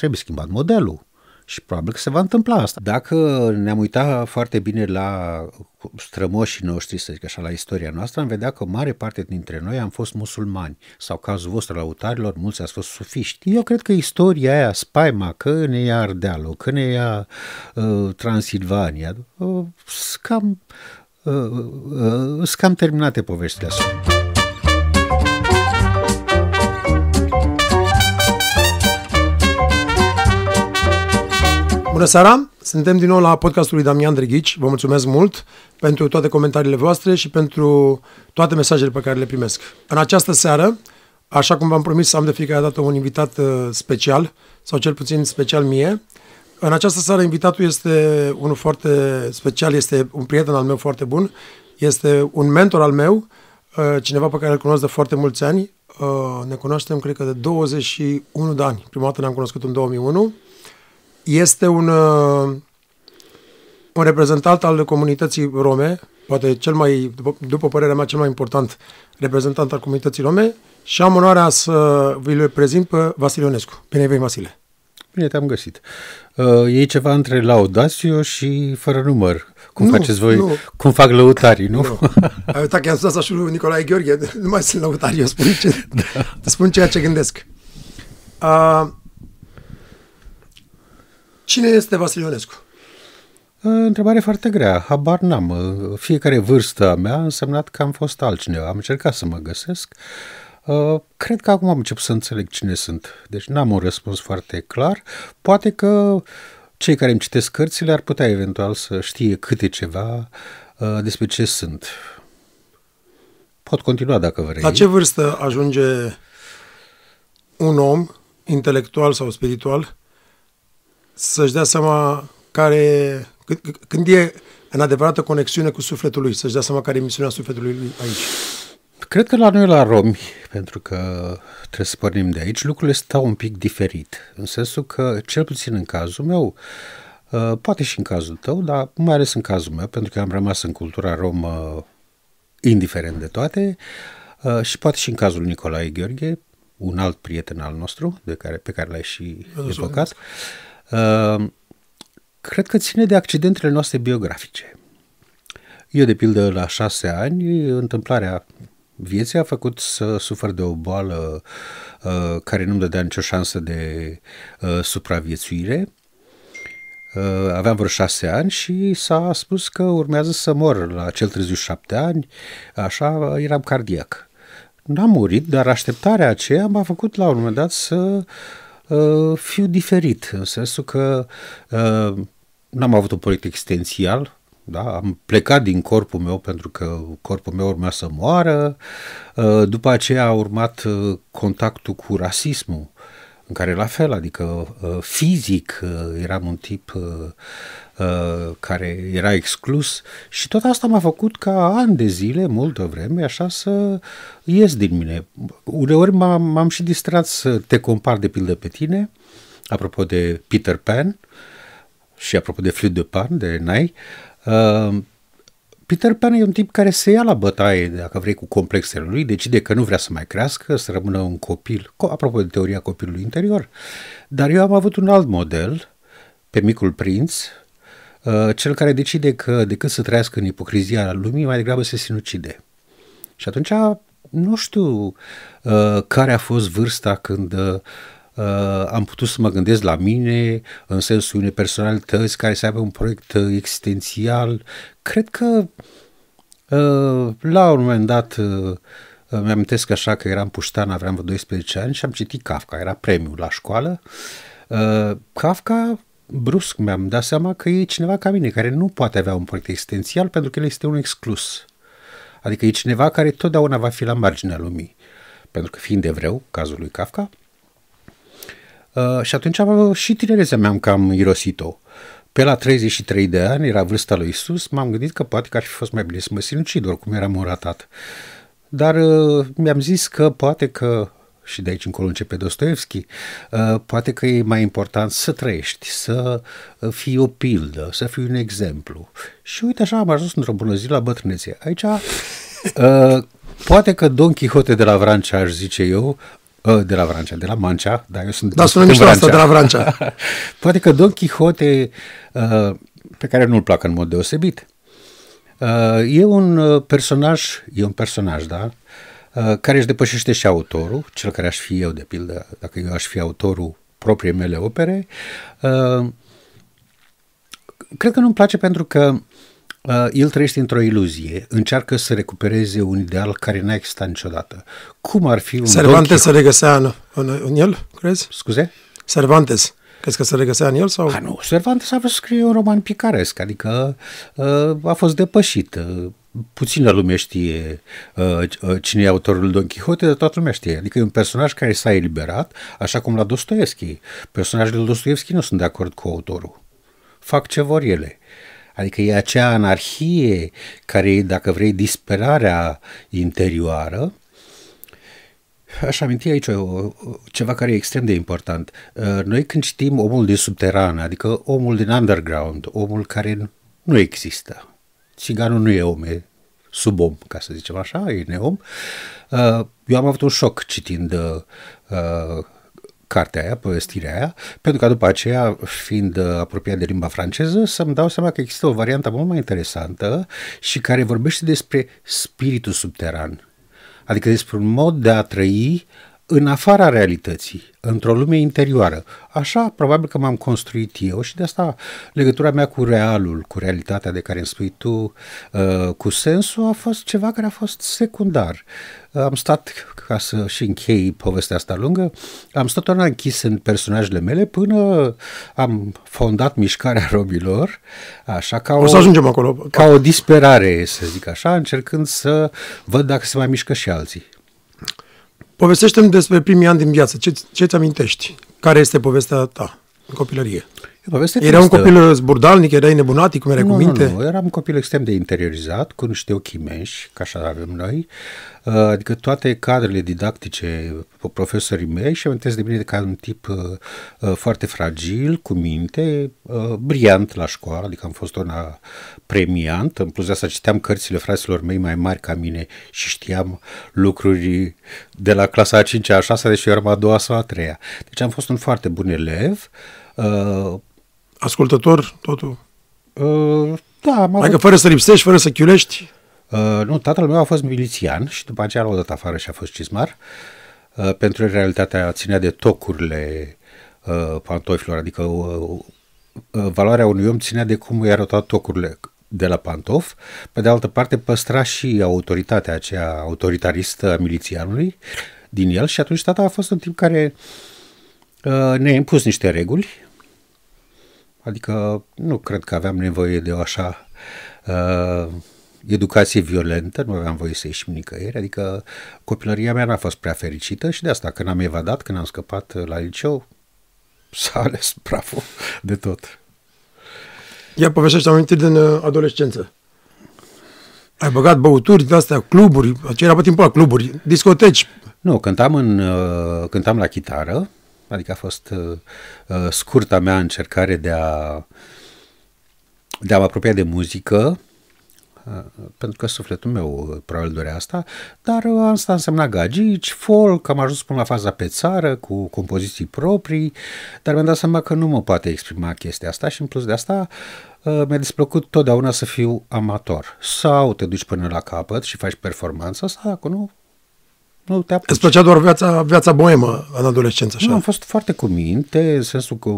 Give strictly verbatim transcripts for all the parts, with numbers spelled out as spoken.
trebuie schimbat modelul. Și probabil că se va întâmpla asta. Dacă ne-am uitat foarte bine la strămoșii noștri, să zic așa, la istoria noastră, am vedea că mare parte dintre noi am fost musulmani. Sau cazul vostru la utarilor, mulți ați fost sufiști. Eu cred că istoria aia, spaima, că ne ia Ardealul, că ne ia uh, Transilvania, uh, scam, uh, uh, scam terminate povestea asta. Bună seara! Suntem din nou la podcastul lui Damian Drăghici. Vă mulțumesc mult pentru toate comentariile voastre și pentru toate mesajele pe care le primesc. În această seară, așa cum v-am promis, am de fiecare dată un invitat special, sau cel puțin special mie. În această seară, invitatul este unul foarte special, este un prieten al meu foarte bun, este un mentor al meu, cineva pe care îl cunosc de foarte mulți ani. Ne cunoaștem, cred că, de douăzeci și unu de ani. Prima dată ne-am cunoscut în două mii unu. Este un, un reprezentant al comunității rome, poate cel mai, după, după părerea mea, cel mai important reprezentant al comunității rome, și am onoarea să vi-l prezint pe Vasile Ionescu. Bine ai venit, Vasile! Bine te-am găsit. E ceva între laudatio și fără număr. Cum nu, faceți voi, nu. Cum fac lăutarii, nu? nu. Ai uitat că i-am spus așa lui Nicolae Gheorghe, nu mai sunt lăutarii, eu spun, ce, da. spun ceea ce gândesc. Uh, Cine este Vasile Ionescu? Întrebare foarte grea. Habar n-am. Fiecare vârstă a mea a însemnat că am fost altcineva. Am încercat să mă găsesc. Cred că acum am început să înțeleg cine sunt. Deci n-am un răspuns foarte clar. Poate că cei care îmi citesc cărțile ar putea eventual să știe câte ceva despre ce sunt. Pot continua dacă vrei. La ce vârstă ajunge un om, intelectual sau spiritual, să-și dea seama care, când e în adevărată conexiune cu sufletul lui, să-și dea seama care e misiunea sufletului lui aici? Cred că la noi, la romi, pentru că trebuie să pornim de aici, lucrurile stau un pic diferit. În sensul că, cel puțin în cazul meu, poate și în cazul tău, dar mai ales în cazul meu, pentru că am rămas în cultura romă indiferent de toate, și poate și în cazul Nicolae Gheorghe, un alt prieten al nostru, de care, pe care l-ai și evocat, Uh, cred că ține de accidentele noastre biografice. Eu, de pildă, la șase ani, întâmplarea vieții a făcut să sufăr de o boală uh, care nu-mi dădea nicio șansă de uh, supraviețuire. Uh, aveam vreo șase ani și s-a spus că urmează să mor la cel târziu șapte ani, așa, eram cardiac. N-am murit, dar așteptarea aceea m-a făcut la un moment dat să fiu diferit, în sensul că uh, n-am avut un proiect existențial, da? Am plecat din corpul meu pentru că corpul meu urma să moară, uh, după aceea a urmat uh, contactul cu rasismul, în care la fel, adică uh, fizic uh, eram un tip uh, uh, care era exclus și tot asta m-a făcut ca ani de zile, multă vreme, așa să ies din mine. Uneori m-am, m-am și distrat să te compar de pildă pe tine, apropo de Peter Pan și apropo de Flit de Pan, de Nai. Uh, Peter Pan e un tip care se ia la bătaie, dacă vrei, cu complexele lui, decide că nu vrea să mai crească, să rămână un copil, apropo de teoria copilului interior. Dar eu am avut un alt model, pe Micul Prinț, cel care decide că decât să trăiască în ipocrizia lumii, mai degrabă se sinucide. Și atunci nu știu care a fost vârsta când am putut să mă gândesc la mine în sensul unei personalități care să aibă un proiect existențial. Cred că la un moment dat îmi amintesc așa că eram puștan, aveam vreo doisprezece ani și am citit Kafka, era premiul la școală. Kafka, brusc mi-am dat seama că e cineva ca mine, care nu poate avea un proiect existențial pentru că el este un exclus. Adică e cineva care totdeauna va fi la marginea lumii, pentru că fiind evreu, cazul lui Kafka. Uh, și atunci am, și tinerețea mea am cam irosit-o. Pe la treizeci și trei de ani, era vârsta lui Isus, m-am gândit că poate că ar fi fost mai bine să mă sinucid, oricum eram un ratat. Dar uh, mi-am zis că poate că, și de aici încolo începe Dostoievski, uh, poate că e mai important să trăiești, să fii o pildă, să fii un exemplu. Și uite așa am ajuns într-o bună zi la bătrânețe. Aici, uh, poate că Don Quijote de la Vrancea, aș zice eu, De la Vrancea, de la Mancea, dar eu sunt... Da, sună mișto asta, de la Vrancea. Poate că Don Quijote, pe care nu-l plac în mod deosebit, e un personaj, e un personaj, da, care își depășește și autorul, cel care aș fi eu, de pildă, dacă eu aș fi autorul propriei mele opere. Cred că nu-mi place pentru că el trăiește într-o iluzie, încearcă să recupereze un ideal care n-a existat niciodată. Cum ar fi un Cervantes se regăsea în, în, în el, crezi? Scuze? Cervantes. Crezi că se regăsea în el? Sau? Ha, nu, Cervantes a vrut să scrie un roman picaresc, adică a fost depășit. Puțină lume știe cine e autorul Don Quijote, dar toată lumea știe. Adică e un personaj care s-a eliberat, așa cum la Dostoievski. Personajele Dostoievski nu sunt de acord cu autorul. Fac ce vor ele. Adică e acea anarhie care e, dacă vrei, disperarea interioară. Aș aminti aici o, ceva care e extrem de important. Noi când citim omul din subteran, adică omul din underground, omul care nu există. Țiganul nu e om, e subom, ca să zicem așa, e neom. Eu am avut un șoc citind cartea aia, povestirea aia, pentru că după aceea, fiind apropiat de limba franceză, să-mi dau seama că există o variantă mult mai interesantă și care vorbește despre spiritul subteran, adică despre un mod de a trăi în afara realității, într-o lume interioară. Așa, probabil că m-am construit eu și de asta legătura mea cu realul, cu realitatea de care îmi spui tu, cu sensul, a fost ceva care a fost secundar. Am stat, ca să și închei povestea asta lungă, am stat una închis în personajele mele până am fondat Mișcarea Romilor, așa ca o, o, să ajungem acolo. Ca o disperare, să zic așa, încercând să văd dacă se mai mișcă și alții. Povestește-mi despre primii ani din viață. Ce, ce ți amintești? Care este povestea ta în copilărie? Era un copil zburdalnic, erai nebunatic, cum erai nu, cu minte? Nu, nu, eram un copil extrem de interiorizat, cu niște ochi imenși, ca așa avem noi. Adică toate cadrele didactice, profesorii mei, și amintesc de mine ca un tip foarte fragil, cu minte, brillant la școală, adică am fost una premiantă. În plus de asta citeam cărțile fraților mei mai mari ca mine și știam lucruri de la clasa a cincea, a șasea, deși eu eram a doua sau a treia. Deci am fost un foarte bun elev. Ascultător, totul? Uh, da. Am avut... Adică fără să lipsești, fără să chiulești? Uh, nu, tatăl meu a fost milițian și după aceea l-au dat afară și a fost cizmar. Uh, pentru realitatea ținea de tocurile uh, pantofilor, adică uh, uh, valoarea unui om ținea de cum i-a rotat tocurile de la pantof. Pe de altă parte păstra și autoritatea aceea autoritaristă a milițianului din el și atunci tata a fost un timp care uh, ne-a impus niște reguli. Adică nu cred că aveam nevoie de o așa uh, educație violentă, nu aveam voie să ieșim nicăieri, adică copilăria mea n-a fost prea fericită și de asta când am evadat, când am scăpat la liceu, s-a ales praful de tot. Ia povestește amintiri din adolescență. Ai băgat băuturi de astea, cluburi, era pe timpul la cluburi, discoteci. Nu, cântam, în, uh, cântam la chitară. Adică a fost uh, scurta mea încercare de a, de a mă apropia de muzică, uh, pentru că sufletul meu probabil dorea asta, dar uh, asta însemna gagici, folk, am ajuns până la faza pe țară, cu compoziții proprii, dar mi-am dat seama că nu mă poate exprima chestia asta și în plus de asta uh, mi-a desplăcut totdeauna să fiu amator. Sau te duci până la capăt și faci performanță, sau dacă nu... Nu te apuci. Îți plăcea doar viața, viața boemă în adolescență, așa? Nu, am fost foarte cu minte, în sensul că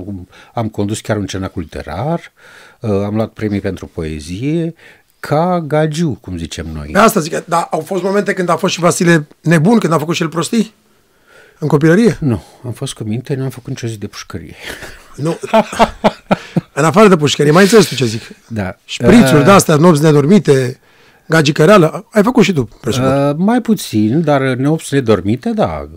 am condus chiar un cenacul literar, am luat premii pentru poezie, ca gagiu, cum zicem noi. Pe asta zic, dar au fost momente când a fost și Vasile nebun, când a făcut și el prostii? În copilărie? Nu, am fost cu minte, nu am făcut nicio zi de pușcărie. Nu, în afară de pușcărie, mai înțeles tu ce zic. Da. Șprițuri de-astea, nopți nedormite... Gagicăreală, ai făcut și tu, presupun. Uh, mai puțin, dar neopțile dormite, da.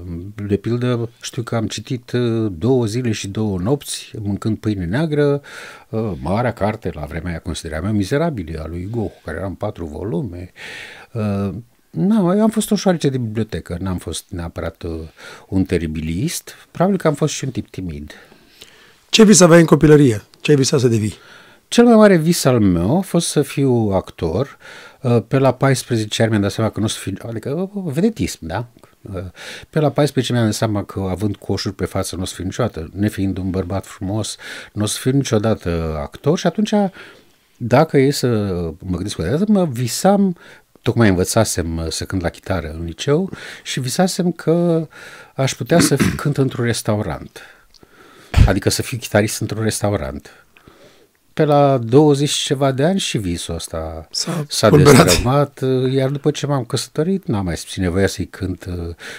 De pildă, știu că am citit două zile și două nopți, mâncând pâine neagră, uh, marea carte, la vremea aia consideram eu, Mizerabile, a lui Hugo, care era în patru volume. Uh, nu, eu am fost un șoarece de bibliotecă, n-am fost neapărat uh, un teribilist, probabil că am fost și un tip timid. Ce vis aveai în copilărie? Ce ai visat să devii? Cel mai mare vis al meu a fost să fiu actor. Pe la paisprezece ani mi-am dat seama că nu o să fiu, adică vedetism, da? Pe la paisprezece mi-am dat seama că, având coșuri pe față, nu o să fiu niciodată, nefiind un bărbat frumos, nu o să fiu niciodată actor. Și atunci, dacă e să mă gândesc o dată, mă visam, tocmai învățasem să cânt la chitară în liceu și visasem că aș putea să cânt într-un restaurant. Adică să fiu chitarist într-un restaurant. Pe la douăzeci și ceva de ani și visul ăsta s-a, s-a destrămat, iar după ce m-am căsătorit, n-am mai simțit nevoia să-i cânt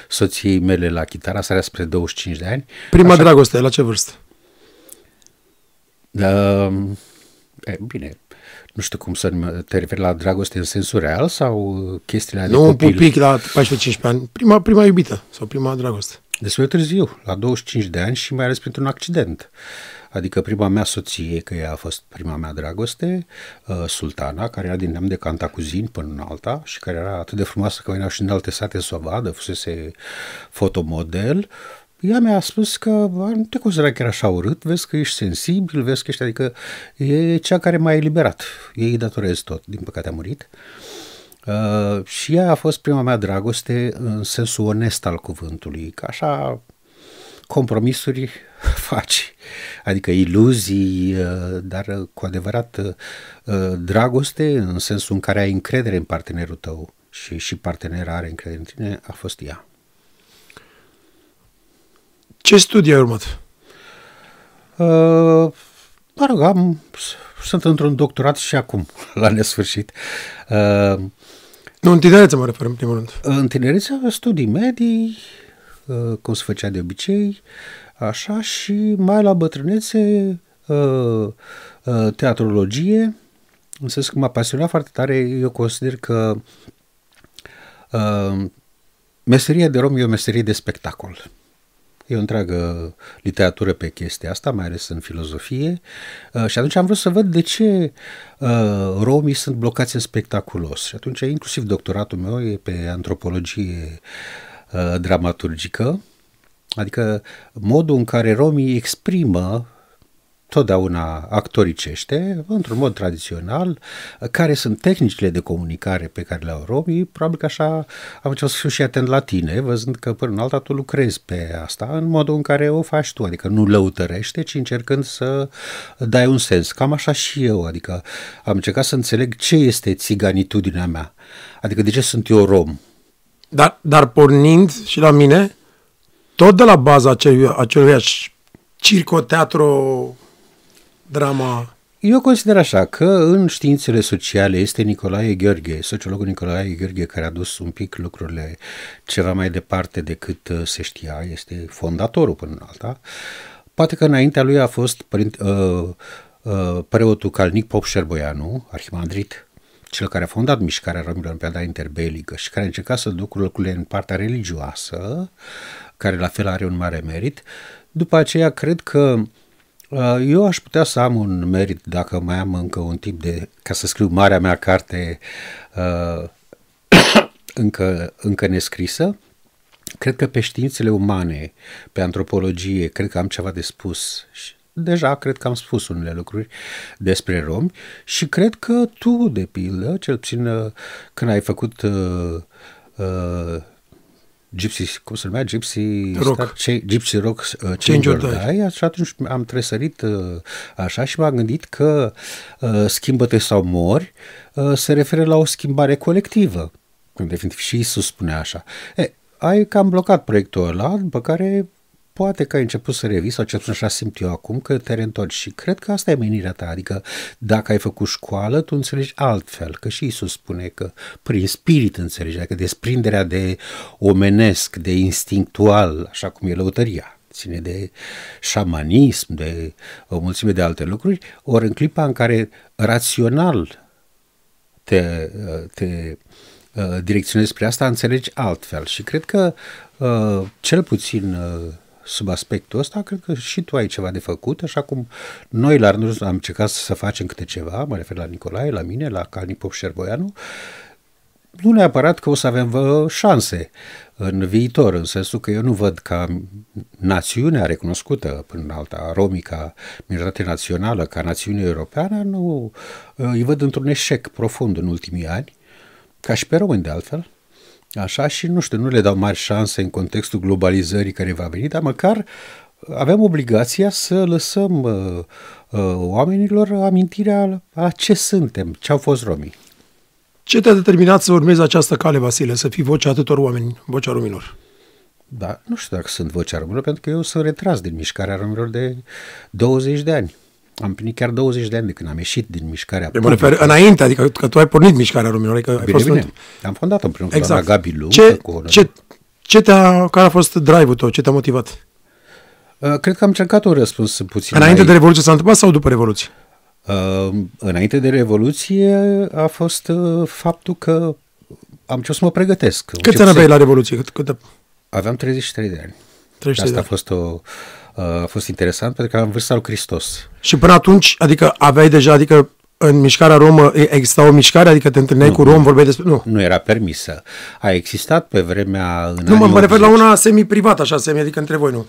soției mele la chitară, asta era spre douăzeci și cinci de ani. Prima Așa... dragoste, la ce vârstă? Uh, e, bine, nu știu cum să te referi la dragoste în sensul real sau chestiile de copil. Nu, un pupic la paisprezece cincisprezece ani, prima, prima iubită sau prima dragoste. Destul de târziu, la douăzeci și cinci de ani și mai ales printr-un accident. Adică prima mea soție, că ea a fost prima mea dragoste, uh, Sultana, care era din neam de Cantacuzini până în alta și care era atât de frumoasă că venea și în alte sate să o vadă, fusese fotomodel, ea mi-a spus că nu te considera chiar așa urât, vezi că ești sensibil, vezi că ești, adică e cea care m-a eliberat, ei îi datorez tot, din păcate a murit. Uh, și ea a fost prima mea dragoste în sensul onest al cuvântului, că așa compromisuri faci, adică iluzii, dar cu adevărat dragoste în sensul în care ai încredere în partenerul tău și și partenera are încredere în tine, a fost ea. Ce studii ai urmat? Uh, mă rog, am, sunt într-un doctorat și acum, la nesfârșit. Uh, nu, în tinerețe mă refer, în primul rând. În tinerețe, studii medii, cum se făcea de obicei, așa, și mai la bătrânețe teatrologie, în sens că m-a pasionat foarte tare. Eu consider că meseria de rom e o meserie de spectacol. E o întreagă literatură pe chestia asta, mai ales în filozofie, și atunci am vrut să văd de ce romii sunt blocați în spectaculos. Și atunci inclusiv doctoratul meu e pe antropologie dramaturgică, adică modul în care romii exprimă totdeauna actoricește, într-un mod tradițional, care sunt tehnicile de comunicare pe care le au romii. Probabil că așa am început să fiu și atent la tine, văzând că până în alta tu lucrezi pe asta în modul în care o faci tu, adică nu lăutărește, ci încercând să dai un sens. Cam așa și eu, adică am încercat să înțeleg ce este țiganitudinea mea, adică de ce sunt eu rom. Dar, dar pornind și la mine, tot de la baza acelui, acelui circo, teatru, drama... Eu consider așa că în științele sociale este Nicolae Gheorghe, sociologul Nicolae Gheorghe, care a dus un pic lucrurile ceva mai departe decât se știa, este fondatorul până în alta. Poate că înaintea lui a fost părinte, uh, uh, preotul Călin Popa Șerboianu, arhimandrit, cel care a fondat Mișcarea Romilor în perioada interbelică și care a încercat să ducă lucrurile în partea religioasă, care la fel are un mare merit. După aceea, cred că eu aș putea să am un merit, dacă mai am încă un timp de, ca să scriu marea mea carte uh, încă, încă nescrisă. Cred că pe științele umane, pe antropologie, cred că am ceva de spus și deja cred că am spus unele lucruri despre romi și cred că tu, de pildă, cel puțin când ai făcut uh, uh, Gypsy, cum se numea? Gypsy Rock, star, Gypsy Rock uh, Change Your Die, și atunci am tresărit uh, așa și m-am gândit că uh, schimbă-te sau mori uh, se referă la o schimbare colectivă. În definitiv și Isus spunea așa. E, ai cam blocat proiectul ăla, după care... Poate că ai început să revii, sau cel puțin așa simt eu acum, că te reîntorci și cred că asta e menirea ta, adică dacă ai făcut școală, tu înțelegi altfel, că și Iisus spune că prin spirit înțelegi, adică desprinderea de omenesc, de instinctual, așa cum e lăutăria, ține de șamanism, de o mulțime de alte lucruri, ori în clipa în care rațional te... te direcționezi spre asta, înțelegi altfel și cred că cel puțin sub aspectul ăsta cred că și tu ai ceva de făcut, așa cum noi la rândul am încercat să facem câte ceva, mă refer la Nicolae, la mine, la Călin Popa Șerboianu, nu neapărat că o să avem șanse în viitor, în sensul că eu nu văd ca națiunea recunoscută până în alta, romii ca minoritate națională, ca națiune europeană, nu, îi văd într-un eșec profund în ultimii ani, ca și pe români de altfel, așa și nu știu, nu le dau mari șanse în contextul globalizării care va veni, dar măcar avem obligația să lăsăm uh, uh, oamenilor amintirea a ce suntem, ce au fost romii. Ce te-a determinat să urmezi această cale, Vasile, să fii vocea atâtor oameni, vocea romilor? Da, nu știu dacă sunt vocea romilor, pentru că eu sunt retras din Mișcarea Romilor de douăzeci de ani. Am plinit chiar douăzeci de ani de când am ieșit din Mișcarea Romilor. Înainte, adică că tu ai pornit Mișcarea Romilor. Adică bine, ai fost bine. În... am fondat împreună cu exact. Doamna Gabi Luncă. Ce, ce, ce te-a, care a fost drive-ul tău? Ce te-a motivat? Uh, cred că am încercat un răspuns puțin. Înainte mai... de Revoluție s-a întâmplat sau după Revoluție? Uh, înainte de Revoluție a fost uh, faptul că am început să mă pregătesc. Câți ani aveai să... la Revoluție? Cât, cât... Aveam treizeci și trei de ani. treizeci și trei de asta ani. A fost o... a fost interesant pentru că am vârsta lui Hristos. Și până atunci, adică aveai deja, adică în Mișcarea Romă exista o mișcare, adică te întâlneai nu, cu rom, vorbeai despre... Nu, nu era permisă. A existat pe vremea... În nu, mă refer la una semi-privată, așa, semi, adică între voi, nu?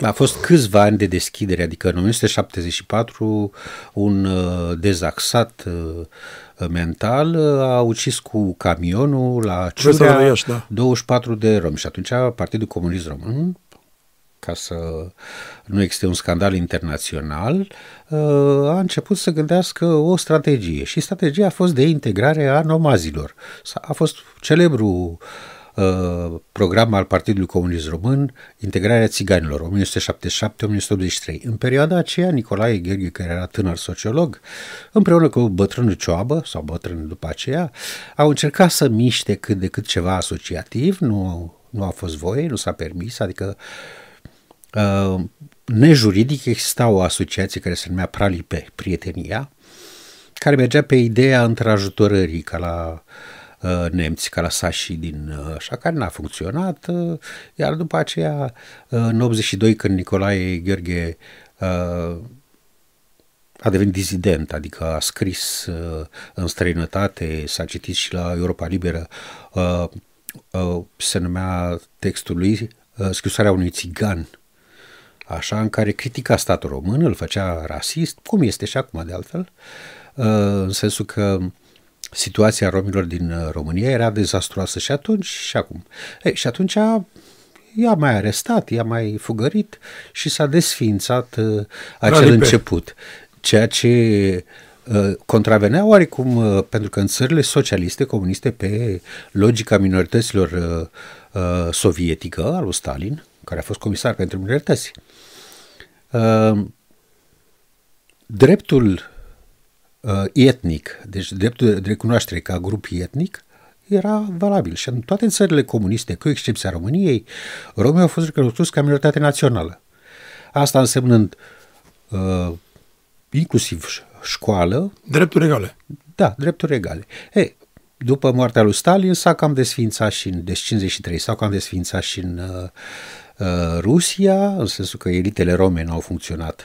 A fost câțiva ani de deschidere, adică în o mie nouă sute șaptezeci și patru un uh, dezaxat uh, mental uh, a ucis cu camionul la Ciurea Iași, da. douăzeci și patru de romi și atunci Partidul Comunist Român, ca să nu existe un scandal internațional, a început să gândească o strategie. Și strategia a fost de integrare a nomazilor. A fost celebrul uh, program al Partidului Comunist Român, integrarea țiganilor, o mie nouă sute șaptezeci și șapte - o mie nouă sute optzeci și trei. În perioada aceea, Nicolae Gheorghe, care era tânăr sociolog, împreună cu bătrânul Cioabă, sau bătrân după aceea, au încercat să miște cât de cât ceva asociativ, nu, nu a fost voie, nu s-a permis, adică Uh, nejuridic exista o asociație care se numea Phralipe, Prietenia, care mergea pe ideea întrajutorării ca la uh, nemți, ca la sașii din uh, așa, care n-a funcționat, uh, iar după aceea uh, în optzeci și doi, când Nicolae Gheorghe uh, a devenit dizident, adică a scris uh, în străinătate, s-a citit și la Europa Liberă, uh, uh, se numea textul lui uh, Scrisoarea unui țigan, așa, în care critica statul român, îl făcea rasist, cum este și acum de altfel, în sensul că situația romilor din România era dezastruoasă și atunci și acum. Ei, și atunci i-a mai arestat, i-a mai fugărit și s-a desființat acel Phralipe. Început, ceea ce contravenea oarecum, pentru că în țările socialiste, comuniste, pe logica minorităților sovietică, al lui Stalin, care a fost comisar pentru minorități. Dreptul etnic, deci dreptul de recunoaștere ca grup etnic, era valabil. Și în toate țările comuniste, cu excepția României, romii au fost recunoscuți ca minoritate națională. Asta însemnând inclusiv școală. Drepturi egale. Da, drepturi egale. Ei, după moartea lui Stalin s-a cam desfințat și în, deci cincizeci și trei, s-a cam desfințat și în Rusia, în sensul că elitele rome nu au funcționat.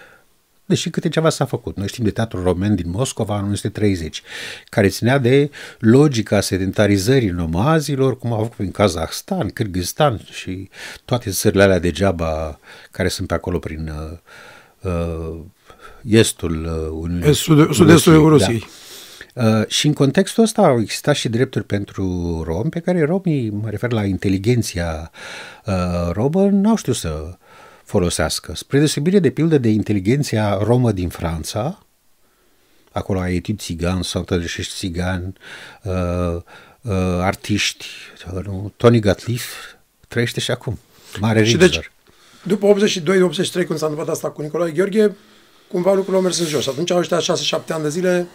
Deși câte ceva s-a făcut. Noi știm de teatrul romen din Moscova în o mie nouă sute treizeci, care ținea de logica sedentarizării nomazilor, cum au făcut în Kazahstan, Kyrgyzstan și toate țările alea degeaba care sunt pe acolo prin uh, estul Uniunii. Sud-estul Rusiei. Uh, și în contextul ăsta au existat și drepturi pentru romi, pe care romii, mă refer la inteligenția uh, romă, n-au știut să folosească. Spre deosebire de pildă de inteligenția romă din Franța, acolo ai tip țigan, sau întâlnești țigan, uh, uh, artiști, uh, Tony Gatlif trăiește și acum, mare regizor. Și deci, după optzeci și doi - optzeci și trei, când s-a întâmplat asta cu Nicolae Gheorghe, cumva lucrurile au mers în jos. Atunci au ăștia șase șapte ani de zile...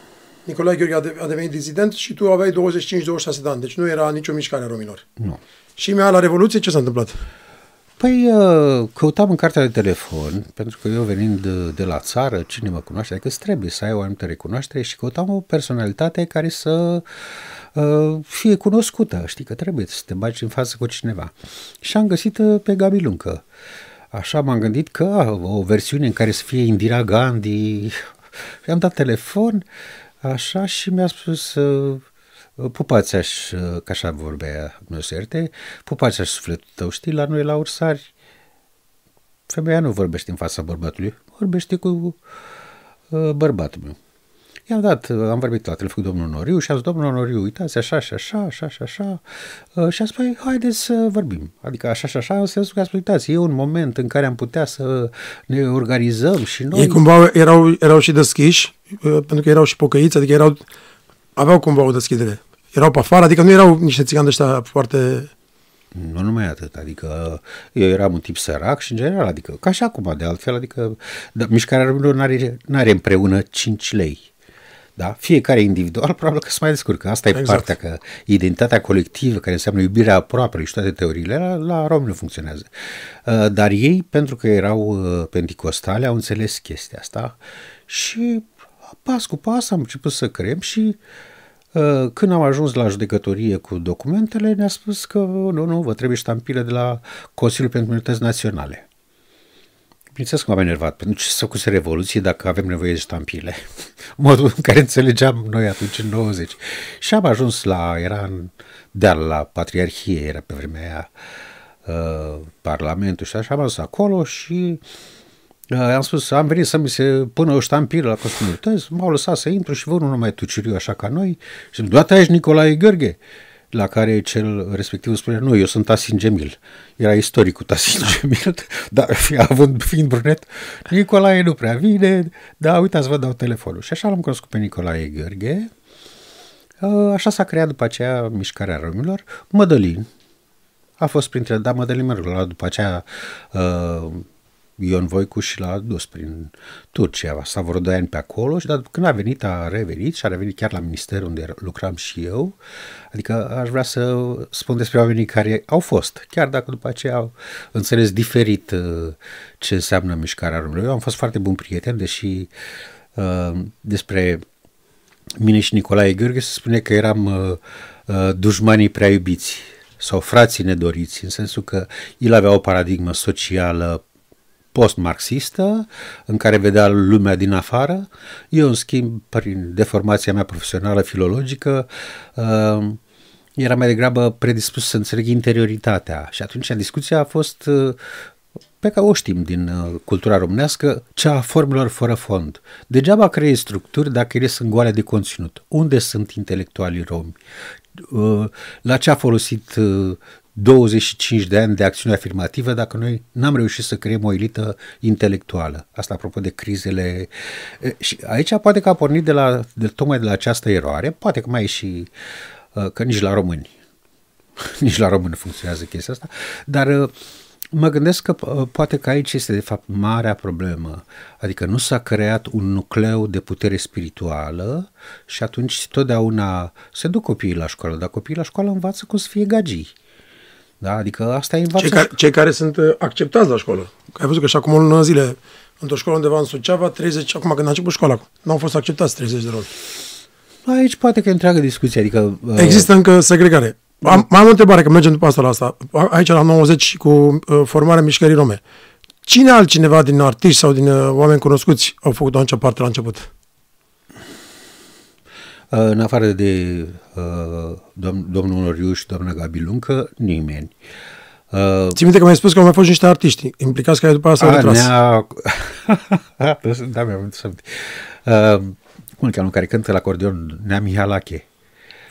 Nicolae Gheorghe a devenit dizident și tu aveai douăzeci și cinci - douăzeci și șase de ani, deci nu era nicio mișcare a romilor. Nu. Și mea la Revoluție ce s-a întâmplat? Păi căutam în cartea de telefon, pentru că eu venind de la țară, cine mă cunoaște, adică trebuie să ai o anumită recunoaștere și căutam o personalitate care să fie cunoscută, știi că trebuie să te bagi în față cu cineva. Și am găsit pe Gabi Luncă. Așa m-am gândit că o versiune în care să fie Indira Gandhi, i-am dat telefon. Așa și mi-a spus, uh, pupați-aș, uh, că așa vorbea, nu se ierte, pupați-aș sufletul tău, știi, la noi la Ursari, femeia nu vorbește în fața bărbatului, vorbește cu uh, bărbatul meu. I-am dat, am vorbit la telefon cu domnul Noriu și a zis, domnul Noriu, uitați, așa și așa, așa și așa, și a spus, haideți să vorbim. Adică așa și așa, în sensul că a spus, uitați, e un moment în care am putea să ne organizăm și noi. Ei cumva erau, erau și deschiși, pentru că erau și pocăiți, adică erau, aveau cumva o deschidere. Erau pe afară, adică nu erau niște țigani ăștia foarte... Nu numai atât, adică eu eram un tip sărac și în general, adică ca și acum de altfel, adică da, Mișcarea Romilor n-are, n-are împreună cinci lei. Da? Fiecare individual probabil că se mai descurcă. Asta exact. E partea că identitatea colectivă, care înseamnă iubirea aproapelui și toate teoriile, la, la romi nu funcționează. Dar ei, pentru că erau penticostali, au înțeles chestia asta și pas cu pas am început să creăm și când am ajuns la judecătorie cu documentele, ne-a spus că nu, nu, vă trebuie ștampile de la Consiliul pentru Minorități Naționale. Bineînțeles că m-am enervat, pentru ce s-a făcut revoluție dacă avem nevoie de ștampile? Modul în care înțelegeam noi atunci, în nouăzeci. Și am ajuns la, era în deal la Patriarhie, era pe vremea aia uh, Parlamentul și așa, am ajuns acolo și am spus, am venit să mi se pună o ștampilă la comunități, m-au lăsat să intru și vă nu numai tuciriu așa ca noi. Și zic, doată ești Nicolae Gheorghe, la care cel respectiv spune, nu, eu sunt Tasin Gemil. Era istoricul Tasin Gemil, dar având, fiind brunet, Nicolae nu prea vine, dar uitați, vă dau telefonul. Și așa l-am cunoscut pe Nicolae Gheorghe. Așa s-a creat după aceea Mișcarea Romilor. Mădălin a fost printre, da, Mădălin Măroul, după aceea uh, Ion Voicu și l-a dus prin Turcia, s-a vreo doi ani pe acolo și dar când a venit, a revenit și a revenit chiar la minister unde lucram și eu. Adică aș vrea să spun despre oamenii care au fost, chiar dacă după aceea au înțeles diferit ce înseamnă Mișcarea Romilor. Eu am fost foarte bun prieten, deși uh, despre mine și Nicolae Gheorghe se spune că eram uh, dușmanii prea iubiți sau frații nedoriți, în sensul că el avea o paradigmă socială post-marxistă, în care vedea lumea din afară. Eu, în schimb, prin deformația mea profesională, filologică, era mai degrabă predispus să înțeleg interioritatea. Și atunci discuția a fost, pe care o știm din cultura românească, cea a formelor fără fond. Degeaba creezi structuri dacă ele sunt goale de conținut. Unde sunt intelectualii romi? La ce a folosit douăzeci și cinci de ani de acțiune afirmativă dacă noi n-am reușit să creăm o elită intelectuală. Asta apropo de crizele. Și aici poate că a pornit de la, de, tocmai de la această eroare, poate că mai e și că nici la români, nici la români funcționează chestia asta, dar mă gândesc că poate că aici este de fapt marea problemă, adică nu s-a creat un nucleu de putere spirituală și atunci totdeauna se duc copiii la școală, dar copiii la școală învață cum să fie gagii. Da, adică asta e cei care, cei care sunt acceptați la școală. Ai văzut că și acum o lună zile, într-o școală undeva în Suceava, treizeci, acum când a început școala, n-au fost acceptați treizeci de romi. Aici poate că e întreagă discuție. Adică, există uh... încă segregare. Am, mai am o întrebare, că mergem după asta la asta. Aici la nouăzeci cu uh, formarea Mișcării Rome. Cine altcineva din artiști sau din uh, oameni cunoscuți au făcut o parte la început? În afară de uh, dom- domnul Noriu și doamna Gabi Luncă, nimeni. Uh, Ți-mi minte că mi-ai spus că au mai fost niște artiști implicați care după aia s-au retras. Nea... da, mi-am văzut să-mi... Uh, cum îl cheamă, care cântă la acordeon, Nea Mihalache.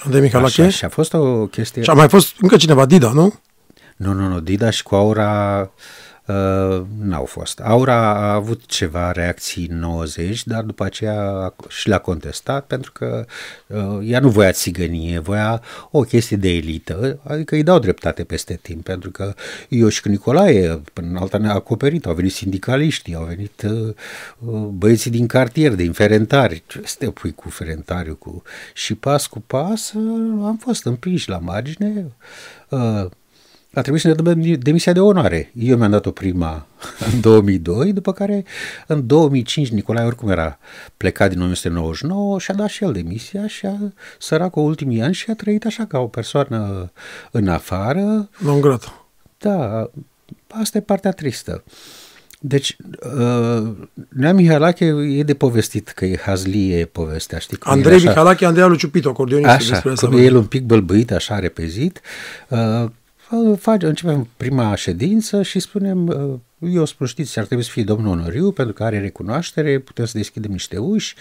Andrei Mihalache? Așa, și a fost o chestie... Și a mai fost încă cineva, Dida, nu? Nu, nu, nu, Dida și cu Aura... Uh, n-au fost. Aura a avut ceva reacții în nouăzeci, dar după aceea și le-a contestat pentru că uh, ea nu voia țigănie, voia o chestie de elită, adică îi dau dreptate peste timp, pentru că eu și cu Nicolae, până în alta ne-a acoperit, au venit sindicaliștii, au venit uh, băieții din cartier, din ferentari, ce te pui cu ferentariu? Cu... Și pas cu pas uh, am fost împinși la margine, uh, a trebuit să ne dăm demisia de onoare. Eu mi-am dat-o prima în două mii doi, după care în două mii cinci Nicolae oricum era plecat din nouăsprezece nouăzeci și nouă și a dat și el demisia și a, săracul ultimii ani și a trăit așa ca o persoană în afară. Non grata. Da, asta e partea tristă. Deci, uh, Nea Mihalache e de povestit, că e hazlie povestea, știi? Andrei Mihalache, Andrei lui Ciupito, acordionistul așa, despre asta. Așa, el un pic bălbâit, așa, repezit, uh, Face, începem prima ședință și spunem, eu spun, știți, ar trebui să fie domnul Onoriu, pentru că are recunoaștere, putem să deschidem niște uși.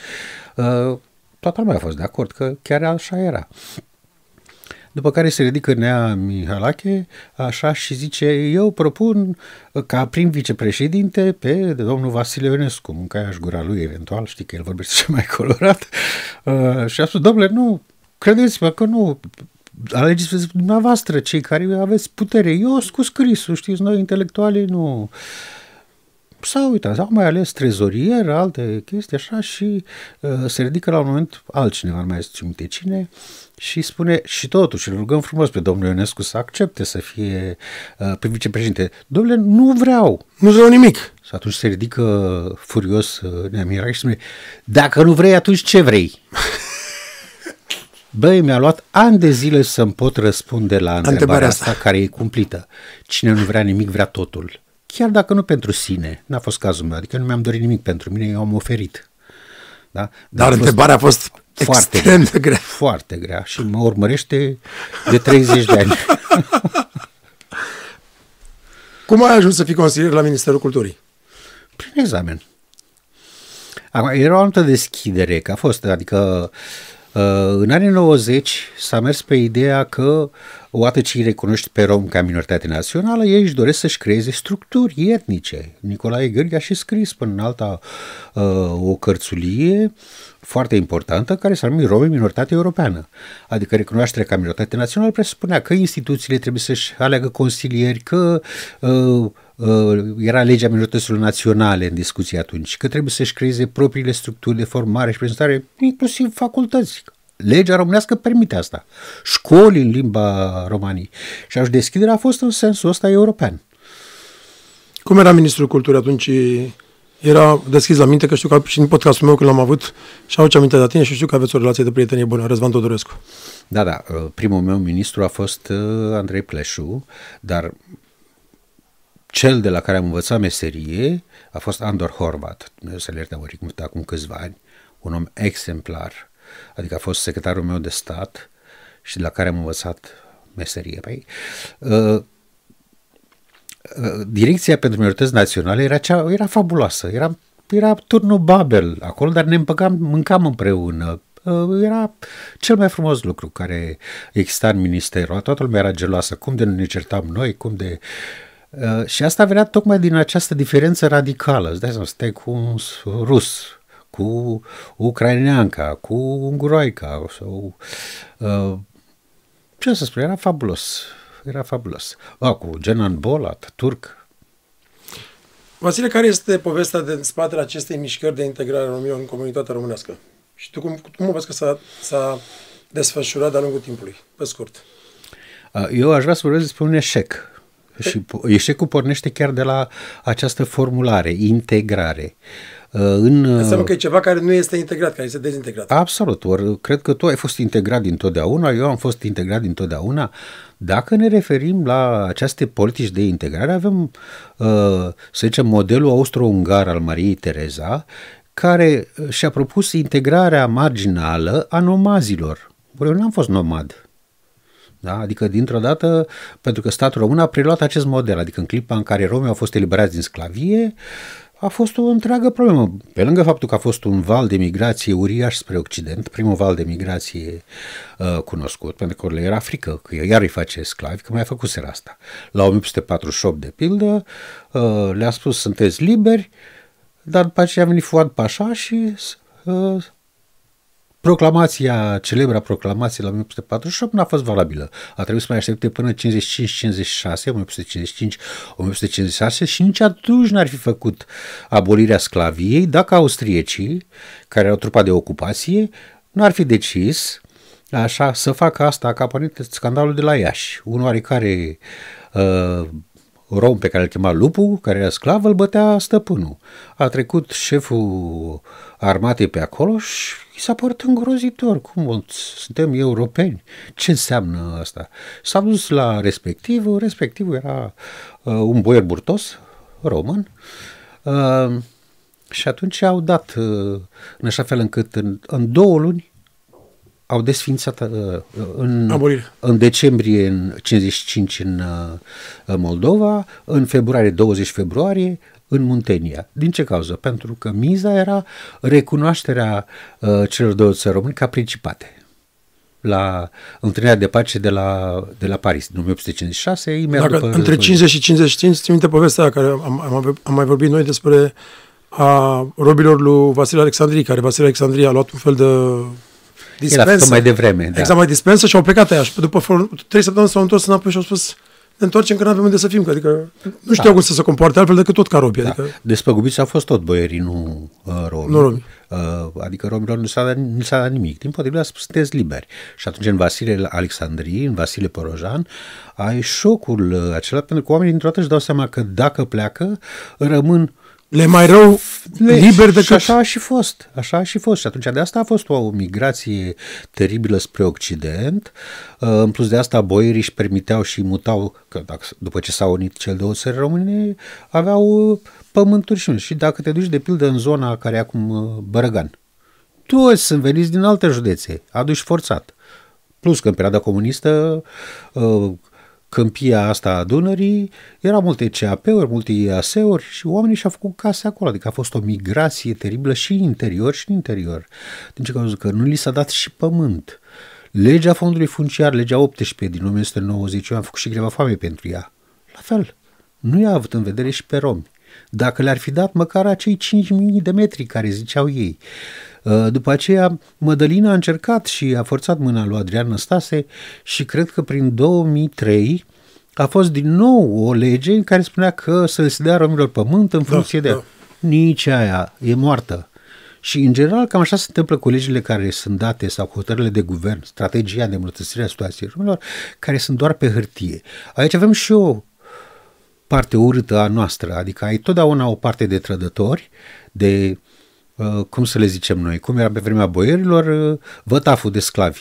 toată lumea a fost de acord că chiar așa era. După care se ridică Nea Mihalache așa și zice: eu propun ca prim vicepreședinte pe de domnul Vasile Ionescu, mâncaia-și gura lui eventual, știi că el vorbește cel mai colorat, uh, și a spus: domnule, nu, credeți-mă că nu, alegeți dumneavoastră cei care aveți putere, eu cu scrisul, știți, noi intelectualii nu... S-au uitat, au mai ales trezorier, alte chestii așa și uh, se ridică la un moment altcineva, nu mai este cine, cine și spune: și totuși îl rugăm frumos pe domnul Ionescu să accepte să fie uh, pe vicepreședinte. Domnule, nu vreau. Nu vreau nimic. Și atunci se ridică furios uh, Nea Mihalache și spune: dacă nu vrei, atunci ce vrei? Băi, mi-a luat ani de zile să-mi pot răspunde la întrebarea asta, asta care e cumplită. Cine nu vrea nimic, vrea totul. Chiar dacă nu pentru sine, n-a fost cazul meu, adică nu mi-am dorit nimic pentru mine, eu am oferit. Da? Dar, Dar întrebarea a fost foarte extrem de grea. Foarte grea și mă urmărește de treizeci de ani. Cum ai ajuns să fii consilier la Ministerul Culturii? Prin examen. Era o anumită deschidere, că a fost, adică în anii nouăzeci s-a mers pe ideea că odată ce îi recunoști pe rom ca minoritate națională, ei își doresc să-și creeze structuri etnice. Nicolae Gheorghe a și scris până în alta uh, o cărțulie foarte importantă care s-a numit Romii minoritatea europeană. Adică recunoașterea ca minoritate națională presupunea că instituțiile trebuie să-și aleagă consilieri, că uh, uh, era legea minorităților naționale în discuție atunci, că trebuie să-și creeze propriile structuri de formare și prezentare, inclusiv facultăți. Legea românească permite asta. Școli în limba României. Și așa deschiderea a fost în sensul ăsta european. Cum era Ministrul Culturii atunci? Era deschis la minte, că știu că și în podcastul meu când l-am avut și auce aminte de tine și știu că aveți o relație de prietenie bună, Razvan Tudorescu. Da, da. Primul meu ministru a fost Andrei Pleșu, dar cel de la care am învățat meserie a fost Andor Horvat. Dumnezeu să-l ierte, am murit acum câțiva ani. Un om exemplar. Adică a fost secretarul meu de stat și de la care am învățat meserie. Păi, uh, uh, direcția pentru minorități naționale era, cea, era fabuloasă, era, era turnul Babel acolo, dar ne împăcam, mâncam împreună. Uh, era cel mai frumos lucru care exista în ministerul. Toată lumea era geloasă, cum de nu ne certam noi, cum de... Uh, și asta venea tocmai din această diferență radicală. Îți dai seama, stai cu un rus, cu ucraineanca, cu unguroica, sau, uh, ce să spun, era fabulos, era fabulos. Ah, cu Genan Bolat, turc. Vasile, care este povestea din spatele acestei mișcări de integrare romilor în comunitatea românească? Și tu cum, cum vezi că s-a, s-a desfășurat de-a lungul timpului, pe scurt? Uh, eu aș vrea să vorbesc despre un eșec. Și eșecul pornește chiar de la această formulare, integrare. În... Înseamnă că e ceva care nu este integrat, care este dezintegrat. Absolut. Or, cred că tu ai fost integrat dintotdeauna, eu am fost integrat dintotdeauna. Dacă ne referim la aceste politici de integrare, avem, să zicem, modelul austro-ungar al Mariei Tereza, care și-a propus integrarea marginală a nomazilor. Or, eu n-am fost nomad. Da? Adică dintr-o dată, pentru că statul român a preluat acest model, adică în clipa în care romii au fost eliberați din sclavie, a fost o întreagă problemă. Pe lângă faptul că a fost un val de migrație uriaș spre Occident, primul val de migrație uh, cunoscut, pentru că le era frică, că iar îi face sclavi, că mai făcuseră asta. La o mie opt sute patruzeci și opt, de pildă, uh, le-a spus: sunteți liberi, dar după aceea a venit Fuad Pașa și... Uh, Proclamația, celebra proclamație la o mie opt sute patruzeci și opt n-a fost valabilă. A trebuit să mai aștepte până cincizeci și cinci cincizeci și șase, o mie opt sute cincizeci și cinci, o mie opt sute cincizeci și șase și nici atunci n-ar fi făcut abolirea sclaviei dacă austriecii, care erau trupa de ocupație, n-ar fi decis așa să facă asta, că a apărut scandalul de la Iași. Un oarecare uh, rom pe care îl chema Lupu, care era sclav, îl bătea stăpânul. A trecut șeful armatei pe acolo și s-a părut îngrozitor. Cum, suntem europeni? Ce înseamnă asta? S-a dus la respectivul, respectivul era uh, un boier burtos, român, uh, și atunci au dat uh, în așa fel încât în, în două luni au desființat în, în decembrie în cincizeci și cinci în, în Moldova, în februarie, douăzeci februarie, în Muntenia. Din ce cauză? Pentru că miza era recunoașterea uh, celor două țări române ca principate. La întâlnirea de pace de la, de la Paris, în o mie opt sute cincizeci și șase. Imediat Dacă, după, între cincizeci și cincizeci și cinci, țin minte povestea care am, am, am mai vorbit noi despre a robilor lui Vasile Alexandrii, care Vasile Alexandrii a luat un fel de dispensă. El a făcut mai devreme. Exact, da. Mai dispensă și au plecat aia. Și după trei săptămâni s-au întors înapoi și au spus: ne întoarcem că nu avem unde să fim, că adică nu știau da. cum să se comporte altfel decât tot ca robi. Adică... Da. Despăgubiți au fost tot boierii, nu uh, robi. Nu robi. Uh, adică robilor nu s-a dat, dat nimic. Din potrivă, sunteți liberi. Și atunci în Vasile Alexandrii, în Vasile Porojan, ai șocul acela, pentru că oamenii dintr-o dată își dau seama că dacă pleacă, rămân le mai rău liber decât... Și așa a și fost. Așa a și fost. Și atunci de asta a fost o migrație teribilă spre Occident. În plus de asta, boierii își permiteau și mutau, că după ce s-au unit cele două țări române, aveau pământuri și și dacă te duci, de pildă, în zona care e acum Bărăgan, toți sunt veniți din alte județe, aduși forțat. Plus că în perioada comunistă... câmpia asta a Dunării, erau multe C A P-uri, multe I A S-uri și oamenii și-au făcut case acolo. Adică a fost o migrație teribilă și interior și în interior. Din ce cauză? Că nu li s-a dat și pământ. Legea fondului funciar, legea optsprezece din o mie nouă sute nouăzeci, eu am făcut și greva foamei pentru ea. La fel, nu i-a avut în vedere și pe romi. Dacă le-ar fi dat măcar acei cinci mii de metri care ziceau ei. După aceea, Mădălina a încercat și a forțat mâna lui Adrian Năstase și cred că prin două mii trei a fost din nou o lege în care spunea că să le se dea romilor pământ în funcție da, de... Da. Nici aia e moartă. Și, în general, cam așa se întâmplă cu legile care sunt date sau hotărârile de guvern, strategia de îmbunătățire a situației romilor, care sunt doar pe hârtie. Aici avem și o parte urâtă a noastră, adică ai totdeauna o parte de trădători, de... cum să le zicem noi, cum era pe vremea boierilor, vătaful de sclavi,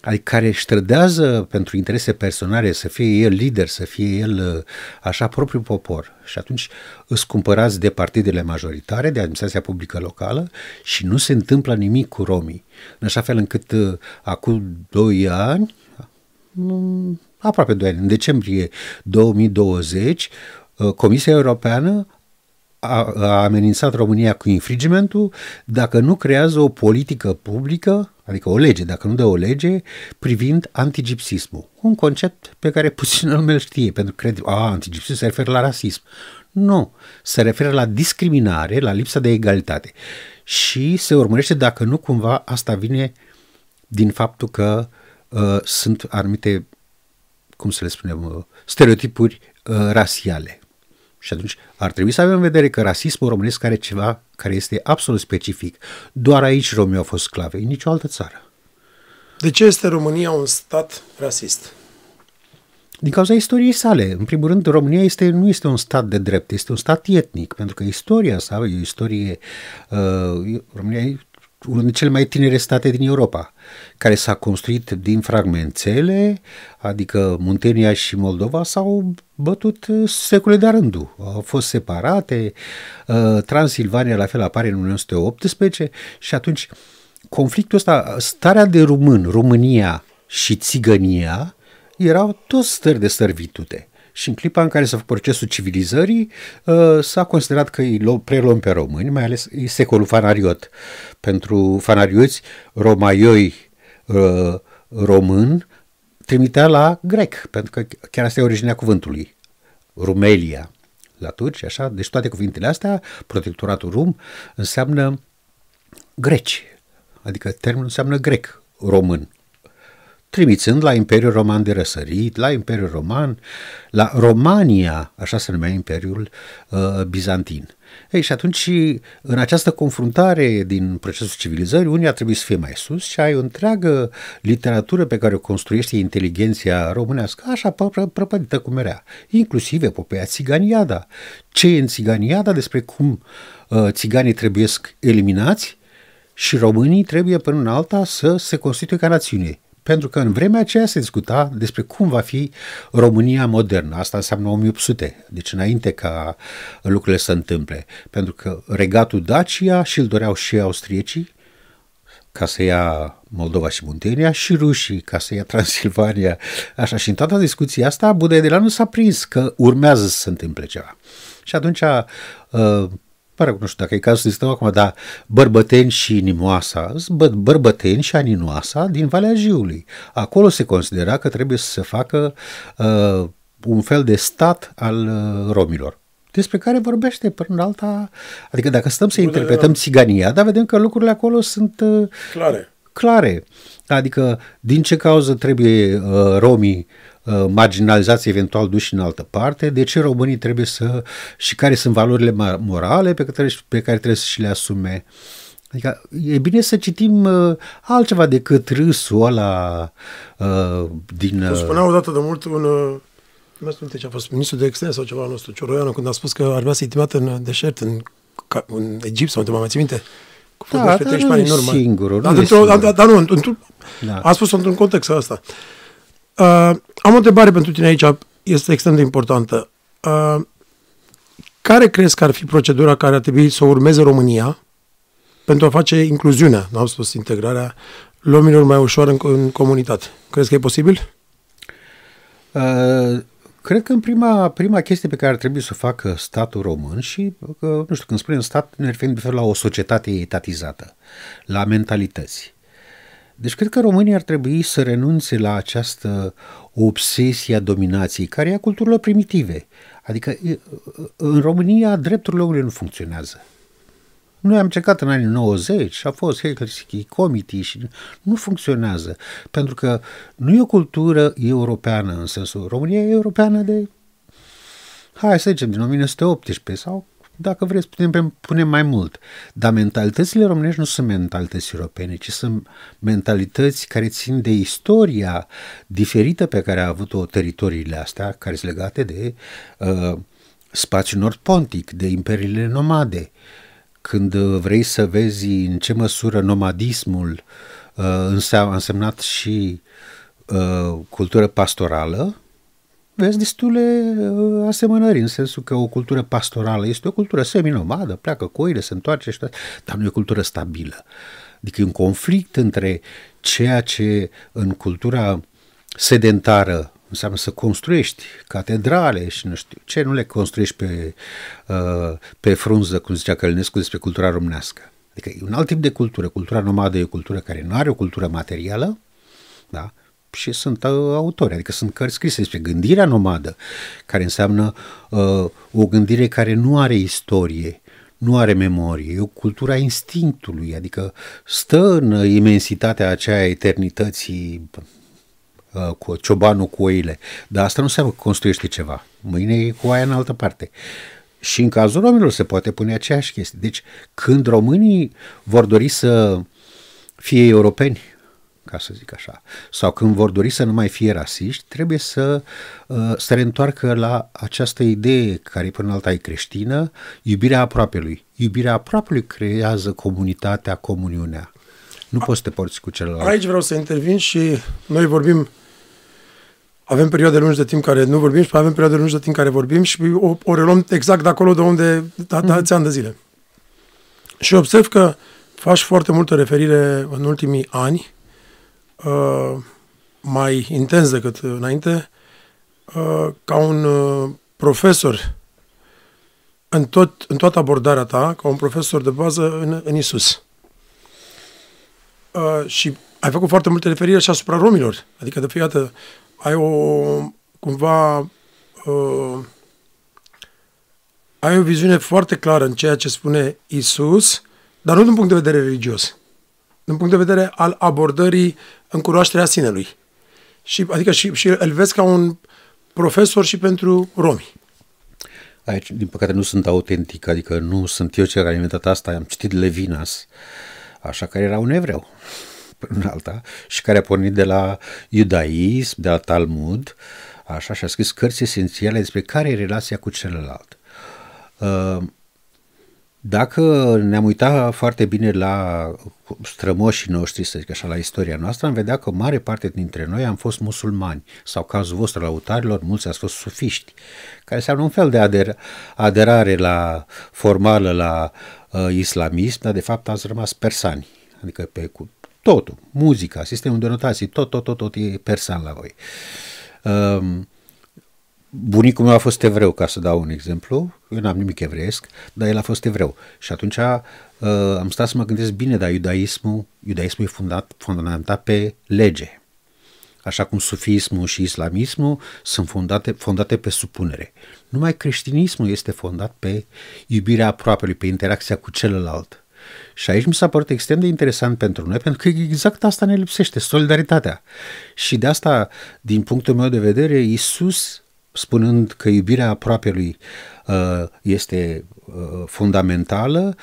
adică care își trădează pentru interese personale, să fie el lider, să fie el așa propriul popor. Și atunci îți cumpărați de partidele majoritare, de administrația publică locală și nu se întâmplă nimic cu romii. În așa fel încât acum doi ani, aproape doi ani, în decembrie două mii douăzeci, Comisia Europeană A, a amenințat România cu infringementul dacă nu creează o politică publică, adică o lege, dacă nu dă o lege, privind antigipsismul. Un concept pe care puțină lume îl știe, pentru că crede, a, antigipsism se referă la rasism. Nu, se referă la discriminare, la lipsa de egalitate. Și se urmărește dacă nu cumva asta vine din faptul că uh, sunt anumite, cum să le spunem, uh, stereotipuri uh, rasiale. Și atunci ar trebui să avem în vedere că rasismul românesc are ceva care este absolut specific. Doar aici romii au fost sclave, în nicio altă țară. De ce este România un stat rasist? Din cauza istoriei sale. În primul rând, România este, nu este un stat de drept, este un stat etnic, pentru că istoria sa, o istorie, uh, România e unul dintre cele mai tinere state din Europa, care s-a construit din fragmentele, adică Muntenia și Moldova s-au bătut secole de-a rândul, au fost separate, Transilvania la fel apare în o mie nouă sute optsprezece și atunci conflictul ăsta, starea de român, România și Țigănia erau toți stări de servitute. Și în clipa în care s-a făcut procesul civilizării, s-a considerat că îi preluăm pe români, mai ales secolul fanariot. Pentru fanarioți, romaioi român trimitea la grec, pentru că chiar asta e originea cuvântului. Rumelia, la turci, așa, deci toate cuvintele astea, protectoratul rum, înseamnă greci, adică termenul înseamnă grec, român. Trimițând la Imperiul Roman de răsărit, la Imperiul Roman, la Romania, așa se numea Imperiul uh, Bizantin. Ei, și atunci, în această confruntare din procesul civilizării, unii ar trebui să fie mai sus și ai o întreagă literatură pe care o construiește inteligenția românească, așa prăpădită cum era, inclusiv epopeea Țiganiada. Ce e în Țiganiada despre cum uh, țiganii trebuiesc eliminați și românii trebuie până în alta să se constituie ca națiune. Pentru că în vremea aceea se discuta despre cum va fi România modernă. Asta înseamnă o mie opt sute, deci înainte ca lucrurile să întâmple. Pentru că regatul Dacia și-l doreau și austriecii, ca să ia Moldova și Muntenia și rușii ca să ia Transilvania. Așa, și în toată discuția asta, Budaedeleanu s-a prins că urmează să se întâmple ceva. Și atunci, uh, pare, nu știu dacă e cazul să discutăm acum, dar Bărbăteni și Nimoasa, bă- Bărbăteni și Aninoasa din Valea Jiului. Acolo se considera că trebuie să se facă uh, un fel de stat al uh, romilor, despre care vorbește până în alta, adică dacă stăm să Bune, interpretăm Țigania, dar vedem că lucrurile acolo sunt uh, clare. clare. Adică din ce cauză trebuie uh, romii uh, marginalizați, eventual duși în altă parte, de ce românii trebuie să, și care sunt valorile morale pe care, pe care trebuie să și le asume. Adică e bine să citim uh, altceva decât râsul ăla uh, din... Uh, o spunea odată de mult un... Uh... Nu mi-a spus ce a fost ministru de externe sau ceva al nostru, Cioroianu, când a spus că ar vrea să-i trimite în deșert, în, în Egipt sau undeva, mă ții minte? Cu da, dar nu, nu e singurul. Dar nu, singur. da, da, nu da. A spus-o într-un context ăsta. Uh, am o întrebare pentru tine aici, este extrem de importantă. Uh, care crezi că ar fi procedura care ar trebui să urmeze România pentru a face incluziunea, n-am spus integrarea, romilor mai ușor în, în comunitate? Crezi că e posibil? Uh, Cred că în prima, prima chestie pe care ar trebui să o facă statul român și, nu știu, când spunem stat, ne referim de fel la o societate etatizată, la mentalități. Deci cred că românii ar trebui să renunțe la această obsesie a dominației, care e a culturilor primitive. Adică în România drepturile omului nu funcționează. Noi am încercat în anii nouăzeci, a fost Helsinki Committee și nu funcționează, pentru că nu e o cultură europeană în sensul. România e europeană de, hai să zicem, din o mie nouă sute optsprezece sau, dacă vreți, putem pune mai mult. Dar mentalitățile românești nu sunt mentalități europene, ci sunt mentalități care țin de istoria diferită pe care a avut-o teritoriile astea, care sunt legate de uh, spațiul nord-pontic, de imperiile nomade. Când vrei să vezi în ce măsură nomadismul uh, însea, a însemnat și uh, cultură pastorală, vezi destule uh, asemănări, în sensul că o cultură pastorală este o cultură seminomadă, pleacă cu oile, se întoarce, și dar nu e o cultură stabilă. Adică e un conflict între ceea ce în cultura sedentară înseamnă să construiești catedrale și nu știu ce, nu le construiești pe, pe frunză, cum zicea Călinescu despre cultura românească. Adică e un alt tip de cultură. Cultura nomadă e o cultură care nu are o cultură materială, da? Și sunt autori, adică sunt cărți scrise despre gândirea nomadă, care înseamnă uh, o gândire care nu are istorie, nu are memorie, e o cultură a instinctului, adică stă în imensitatea aceea a eternității, cu ciobanul cu oile, dar asta nu înseamnă că construiește ceva. Mâine e cu aia în altă parte. Și în cazul romilor se poate pune aceeași chestie. Deci când românii vor dori să fie europeni, ca să zic așa, sau când vor dori să nu mai fie rasiști, trebuie să se reîntoarcă la această idee care până în alta e creștină, iubirea aproapelui. Iubirea aproapelui creează comunitatea, comuniunea. Nu poți să te porți cu celălalt. Aici vreau să intervin și noi vorbim. Avem perioade lungi de timp care nu vorbim și avem perioade lungi de timp care vorbim și o, o reluăm exact de acolo de unde dați ani de zile. Și observ că faci foarte multă referire în ultimii ani, uh, mai intens decât înainte, uh, ca un uh, profesor în, tot, în toată abordarea ta, ca un profesor de bază în, în Isus. Uh, și ai făcut foarte multe referiri și asupra romilor. Adică, de fiecare ai o, cumva, uh, ai o viziune foarte clară în ceea ce spune Isus, dar nu din punct de vedere religios, din punct de vedere al abordării în cunoașterea sinelui. Și, adică și, și îl vezi ca un profesor și pentru romi. Aici, din păcate, nu sunt autentic, adică nu sunt eu cel care a inventat asta, am citit Levinas, așa, care era un evreu, până alta, și care a pornit de la iudaism, de la Talmud, așa, și a scris cărți esențiale despre care e relația cu celălalt. Dacă ne-am uitat foarte bine la strămoșii noștri, să zic așa, la istoria noastră, am vedea că mare parte dintre noi am fost musulmani, sau cazul vostru, lăutarilor, mulți ați fost sufiști, care înseamnă un fel de ader- aderare la, formală la uh, islamism, dar de fapt ați rămas persani. Adică pe cu totul, muzica, sistemul de notații, tot, tot, tot, tot e persan la voi. Um, bunicul meu a fost evreu, ca să dau un exemplu, eu n-am nimic evreiesc, dar el a fost evreu. Și atunci uh, am stat să mă gândesc bine, dar iudaismul, iudaismul e fundat, fondat pe lege. Așa cum sufismul și islamismul sunt fondate, fondate pe supunere. Numai creștinismul este fondat pe iubirea aproapelui, pe interacția cu celălalt. Și aici mi s-a părut extrem de interesant pentru noi, pentru că exact asta ne lipsește, solidaritatea. Și de asta, din punctul meu de vedere, Isus, spunând că iubirea aproapelui este fundamentală,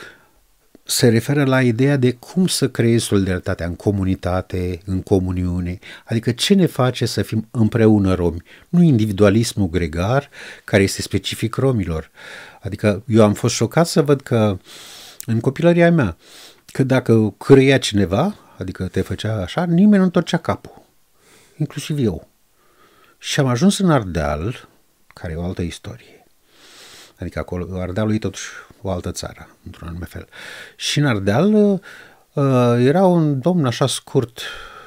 se referă la ideea de cum să creezi solidaritatea în comunitate, în comuniune, adică ce ne face să fim împreună romi, nu individualismul gregar care este specific romilor. Adică eu am fost șocat să văd că în copilăria mea, că dacă cărăia cineva, adică te făcea așa, nimeni nu întorcea capul, inclusiv eu. Și am ajuns în Ardeal, care e o altă istorie, adică acolo Ardealul e totuși o altă țară, într-un anume fel. Și în Ardeal uh, era un domn așa scurt,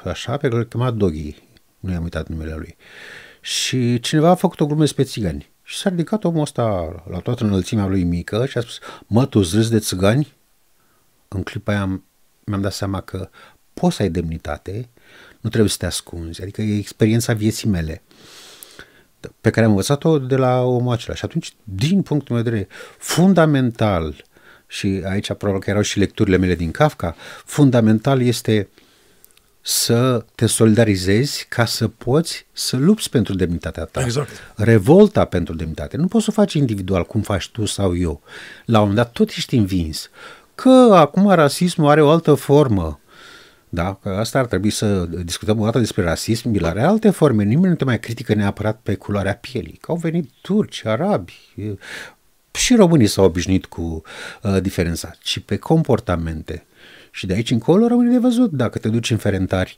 așa, pe care îl chema Doghi, nu i-am uitat numele lui. Și cineva a făcut o glumă despre țigani. Și s-a ridicat omul ăsta la toată înălțimea lui mică și a spus, mă, tu îți râzi de țigani? În clipa aia mi-am dat seama că poți să ai demnitate, nu trebuie să te ascunzi, adică e experiența vieții mele, pe care am învățat-o de la omul acela. Și atunci, din punctul meu de vedere, fundamental, și aici probabil că erau și lecturile mele din Kafka, fundamental este să te solidarizezi ca să poți să lupți pentru demnitatea ta. Exact. Revolta pentru demnitate. Nu poți să o faci individual, cum faci tu sau eu. La un moment dat tot ești învins. Că acum rasismul are o altă formă. Da? Că asta ar trebui să discutăm o dată despre rasism, el are alte forme, nimeni nu te mai critică neapărat pe culoarea pielii, că au venit turci, arabi, și românii s-au obișnuit cu uh, diferența, ci pe comportamente. Și de aici încolo rămâne de văzut, dacă te duci în Ferentari,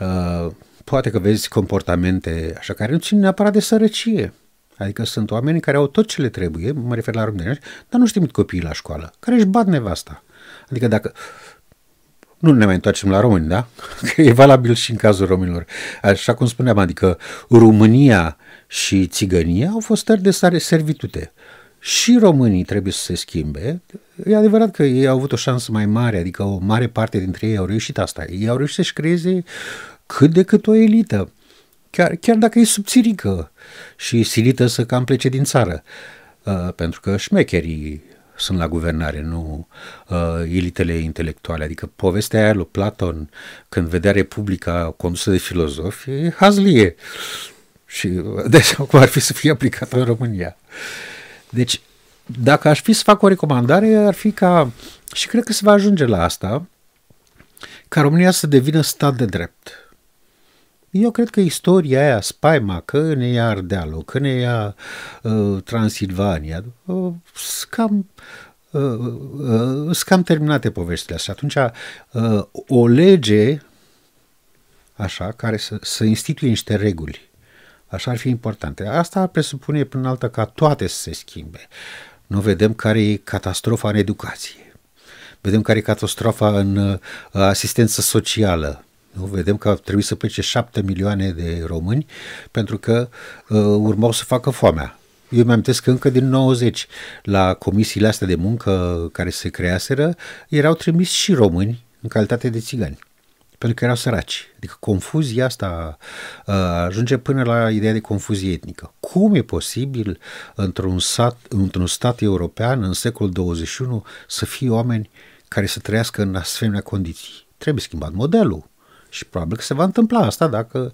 uh, poate că vezi comportamente așa care nu țin neapărat de sărăcie. Adică sunt oameni care au tot ce le trebuie, mă refer la români, dar nu știm copiii la școală, care își bat nevasta. Adică dacă... Nu ne mai întoarcem la români, da? Că e valabil și în cazul românilor. Așa cum spuneam, adică România și țigănia au fost stări de stare servitute. Și românii trebuie să se schimbe. E adevărat că ei au avut o șansă mai mare, adică o mare parte dintre ei au reușit asta. Ei au reușit să-și creeze cât de cât o elită. Chiar, chiar dacă e subțirică și silită să cam plece din țară. Uh, pentru că șmecherii sunt la guvernare, nu uh, elitele intelectuale. Adică povestea aia lui Platon, când vedea Republica condusă de filozofi, e hazlie. Și de aceea cum ar fi să fie aplicată în România. Deci, dacă aș fi să fac o recomandare, ar fi ca, și cred că se va ajunge la asta, ca România să devină stat de drept. Eu cred că istoria aia, spaima, că ne ia Ardealul, că ne ia uh, Transilvania, uh, scam, uh, uh, scam terminate poveștile astea. Atunci uh, o lege așa, care să, să instituie niște reguli, așa ar fi importante. Asta ar presupune până alta ca toate să se schimbe. Nu vedem care e catastrofa în educație, vedem care e catastrofa în uh, asistență socială. Nu? Vedem că trebuie să plece șapte milioane de români pentru că uh, urmau să facă foamea. Eu îmi amintesc că încă din nouăzeci la comisiile astea de muncă care se creaseră erau trimis și români în calitate de țigani, pentru că erau săraci. Adică confuzia asta uh, ajunge până la ideea de confuzie etnică. Cum e posibil într-un sat, într-un stat european în secolul douăzeci și unu să fie oameni care să trăiască în asemenea condiții? Trebuie schimbat modelul. Și probabil că se va întâmpla asta dacă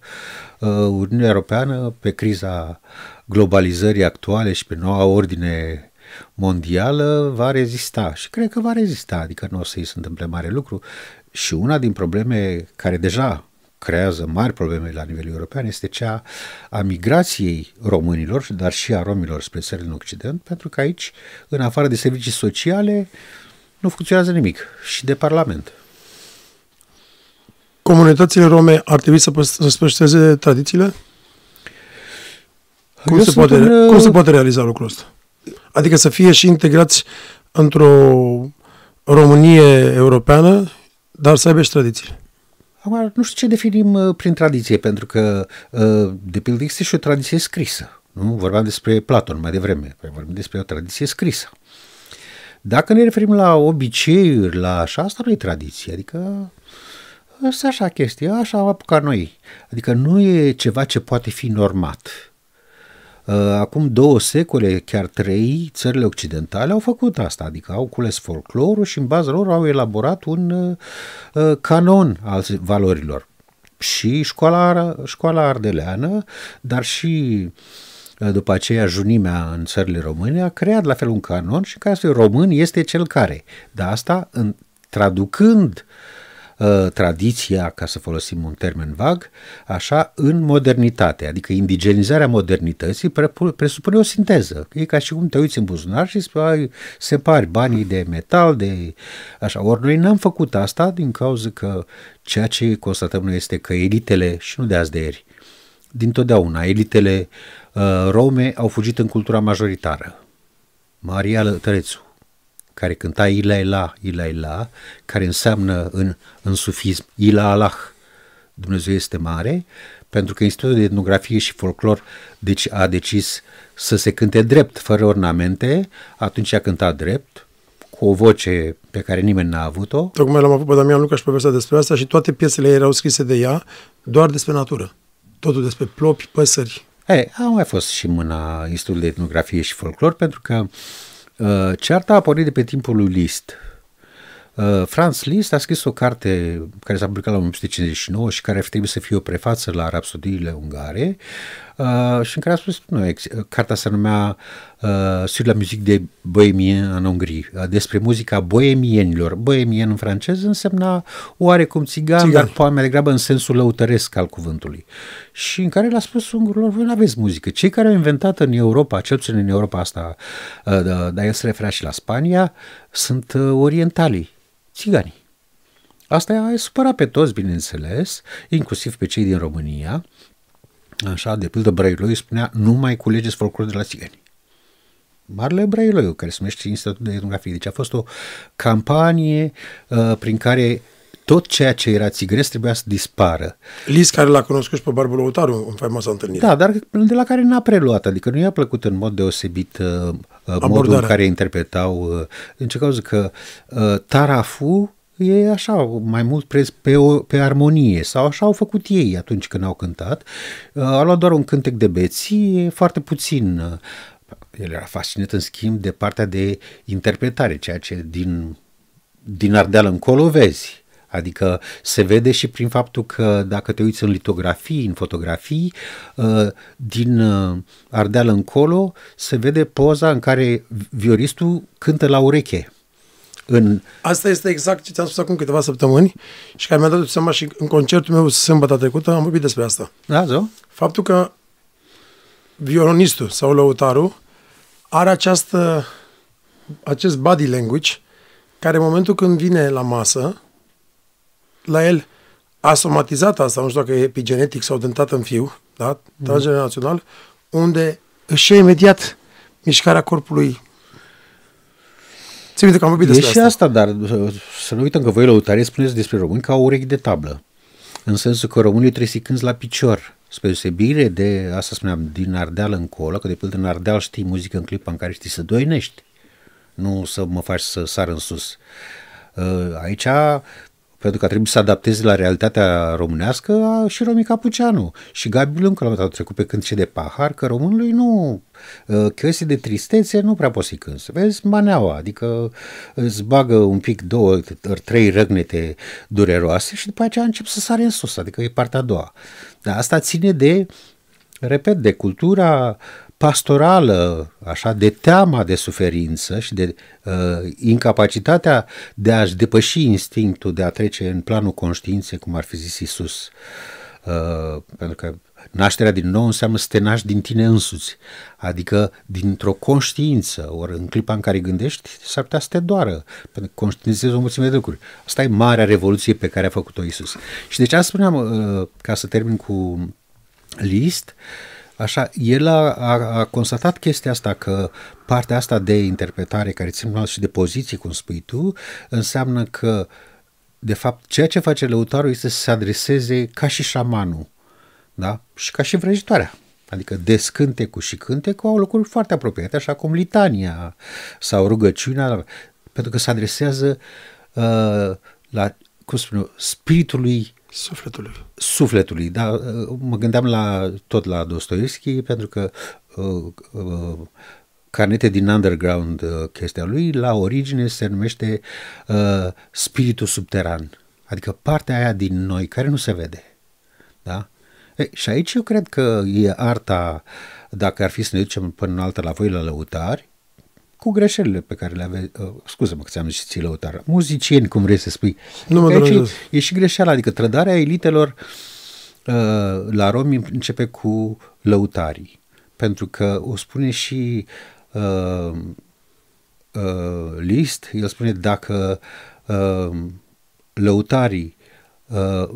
uh, Uniunea Europeană, pe criza globalizării actuale și pe noua ordine mondială, va rezista. Și cred că va rezista, adică nu o să-i se întâmple mare lucru. Și una din probleme care deja creează mari probleme la nivel european este cea a migrației românilor, dar și a romilor spre țările în Occident, pentru că aici, în afară de servicii sociale, nu funcționează nimic. Și de Parlament. Comunitățile rome ar trebui să își păstreze tradițiile? Cum se, poate, în... cum se poate realiza lucrul ăsta? Adică să fie și integrați într-o Românie europeană, Dar să aibă și tradițiile. Acum, nu știu ce definim prin tradiție, pentru că, de pildă, există și o tradiție scrisă. Nu? Vorbeam despre Platon mai devreme, vorbim despre o tradiție scrisă. Dacă ne referim la obiceiuri, la așa, asta nu e tradiție, adică asta așa chestia, așa am apucat noi. Adică nu e ceva ce poate fi normat. Acum două secole, chiar trei, țările occidentale au făcut asta, adică au cules folclorul și în baza lor au elaborat un canon al valorilor. Și școala, școala ardeleană, dar și după aceea junimea în țările române a creat la fel un canon și ca să român este cel care. Dar asta în, traducând tradiția, ca să folosim un termen vag, așa, în modernitate, adică indigenizarea modernității presupune o sinteză. E ca și cum te uiți în buzunar și separi banii de metal, de așa. Ori noi n-am făcut asta din cauza că ceea ce constatăm noi este că elitele, și nu de azi de ieri, dintotdeauna, elitele uh, rome au fugit în cultura majoritară. Maria Lătărețu, care cânta Ila Ila, Ila Ila, care înseamnă în, în sufism Ila Allah, Dumnezeu este mare, pentru că Institutul de Etnografie și Folclor deci a decis să se cânte drept, fără ornamente, atunci a cântat drept, cu o voce pe care nimeni n-a avut-o. Tocmai l-am avut pe Damian Luncă și povestea despre asta și toate piesele erau scrise de ea, doar despre natură, totul despre plopi, păsări. Ei, a mai fost și mâna Institutului de Etnografie și Folclor, pentru că cearta a apărut de pe timpul lui Liszt. Franz Liszt a scris o carte care s-a publicat la o mie opt sute cincizeci și nouă și care ar fi trebuit să fie o prefață la rapsodiile ungare și în care a spus, nu, cartea se numea Sur la musique de bohémiens en Hongrie, despre muzica boemienilor. Boemien în francez însemna oarecum țigan, țigan, dar poate mai degrabă în sensul lăutăresc al cuvântului. Și în care l-a spus ungurilor, voi nu aveți muzică. Cei care au inventat în Europa, cel puțin în Europa asta, dar el se referea și la Spania, sunt orientalii, țiganii. Asta i-a supărat pe toți, bineînțeles, inclusiv pe cei din România. Așa, de pildă, Brailoiu spunea, nu mai culegeți folclor de la țigani. Marele Brailoiu, care se numește Institutul de Etnografie. Deci a fost o campanie uh, prin care tot ceea ce era țigănesc trebuia să dispară. Liszt, care l-a cunoscut și pe Barbu Lăutaru în faimoasa întâlnire. Da, dar de la care n-a preluat, adică nu i-a plăcut în mod deosebit uh, modul în care interpretau, uh, în ce cauză că uh, taraful e așa, mai mult preț pe, o, pe armonie, sau așa au făcut ei atunci când au cântat. Uh, a luat doar un cântec de beții, foarte puțin. Uh, el era fascinat, în schimb, de partea de interpretare, ceea ce din, din Ardeal încolo vezi. Adică se vede și prin faptul că dacă te uiți în litografii, în fotografii, din Ardeal încolo se vede poza în care violistul cântă la ureche. În... Asta este exact ce ți-am spus acum câteva săptămâni și care mi-a dat seama și în concertul meu sâmbătă trecută am vorbit despre asta. Da, zo? Faptul că violonistul sau lăutarul are această, acest body language care în momentul când vine la masă la el a somatizat asta, nu știu dacă e epigenetic sau dentat în fiu, da? Transgenerațional, unde își ia imediat mișcarea corpului. Ți-mi minte că am vorbit despre asta. E și asta, dar să nu uităm că voi lăutare spuneți despre români ca o urechi de tablă. În sensul că românii trebuie să-i cânți la picior. Spre deosebire de, asta spuneam, din Ardeal încolo, că de pildă în Ardeal știi muzică în clipa în care știi să doinești. Nu să mă faci să sar în sus. Aici... pentru că trebuie să adapteze la realitatea românească și Romi Capuceanu. Și Gabi Luncă l-a trecut pe cântece de pahar, că românului nu, chestii de tristețe nu prea poți să-i cânți. Vezi, maneaua, adică îți bagă un pic, două, trei răgnete dureroase și după aceea încep să sare în sus, adică e partea a doua. Dar asta ține de, repet, de cultura pastorală, așa, de teama de suferință și de uh, incapacitatea de a-și depăși instinctul de a trece în planul conștiinței, cum ar fi zis Isus. Uh, pentru că nașterea din nou înseamnă să te naști din tine însuți, adică dintr-o conștiință, ori în clipa în care gândești, s-ar putea să te doară, pentru că conștiințezi o mulțime de lucruri. Asta e marea revoluție pe care a făcut-o Isus. Și de ce spuneam, uh, ca să termin cu Liszt, așa, el a, a, a constatat chestia asta, că partea asta de interpretare, care ține și de poziții, cum spui tu, înseamnă că de fapt, ceea ce face lăutarul este să se adreseze ca și șamanul, da? Și ca și vrăjitoarea. Adică descântecul și cântecul au locuri foarte apropiate, așa cum litania sau rugăciunea, pentru că se adresează uh, la, cum spun eu, spiritului sufletului. Sufletului, da? Mă gândeam la, tot la Dostoievski, pentru că uh, uh, Carnete din underground, uh, chestia lui, la origine se numește uh, spiritul subteran, adică partea aia din noi care nu se vede. Da? Ei, și aici eu cred că e arta, dacă ar fi să ne ducem până în altă la voi la lăutari, cu greșelile pe care le aveți, uh, scuze-mă că ți-am zis ții lăutar, muzicieni, cum vrei să spui. Nu mă e, e și greșeala, adică trădarea elitelor uh, la romi începe cu lăutarii, pentru că o spune și uh, uh, Liszt, el spune dacă uh, lăutarii uh,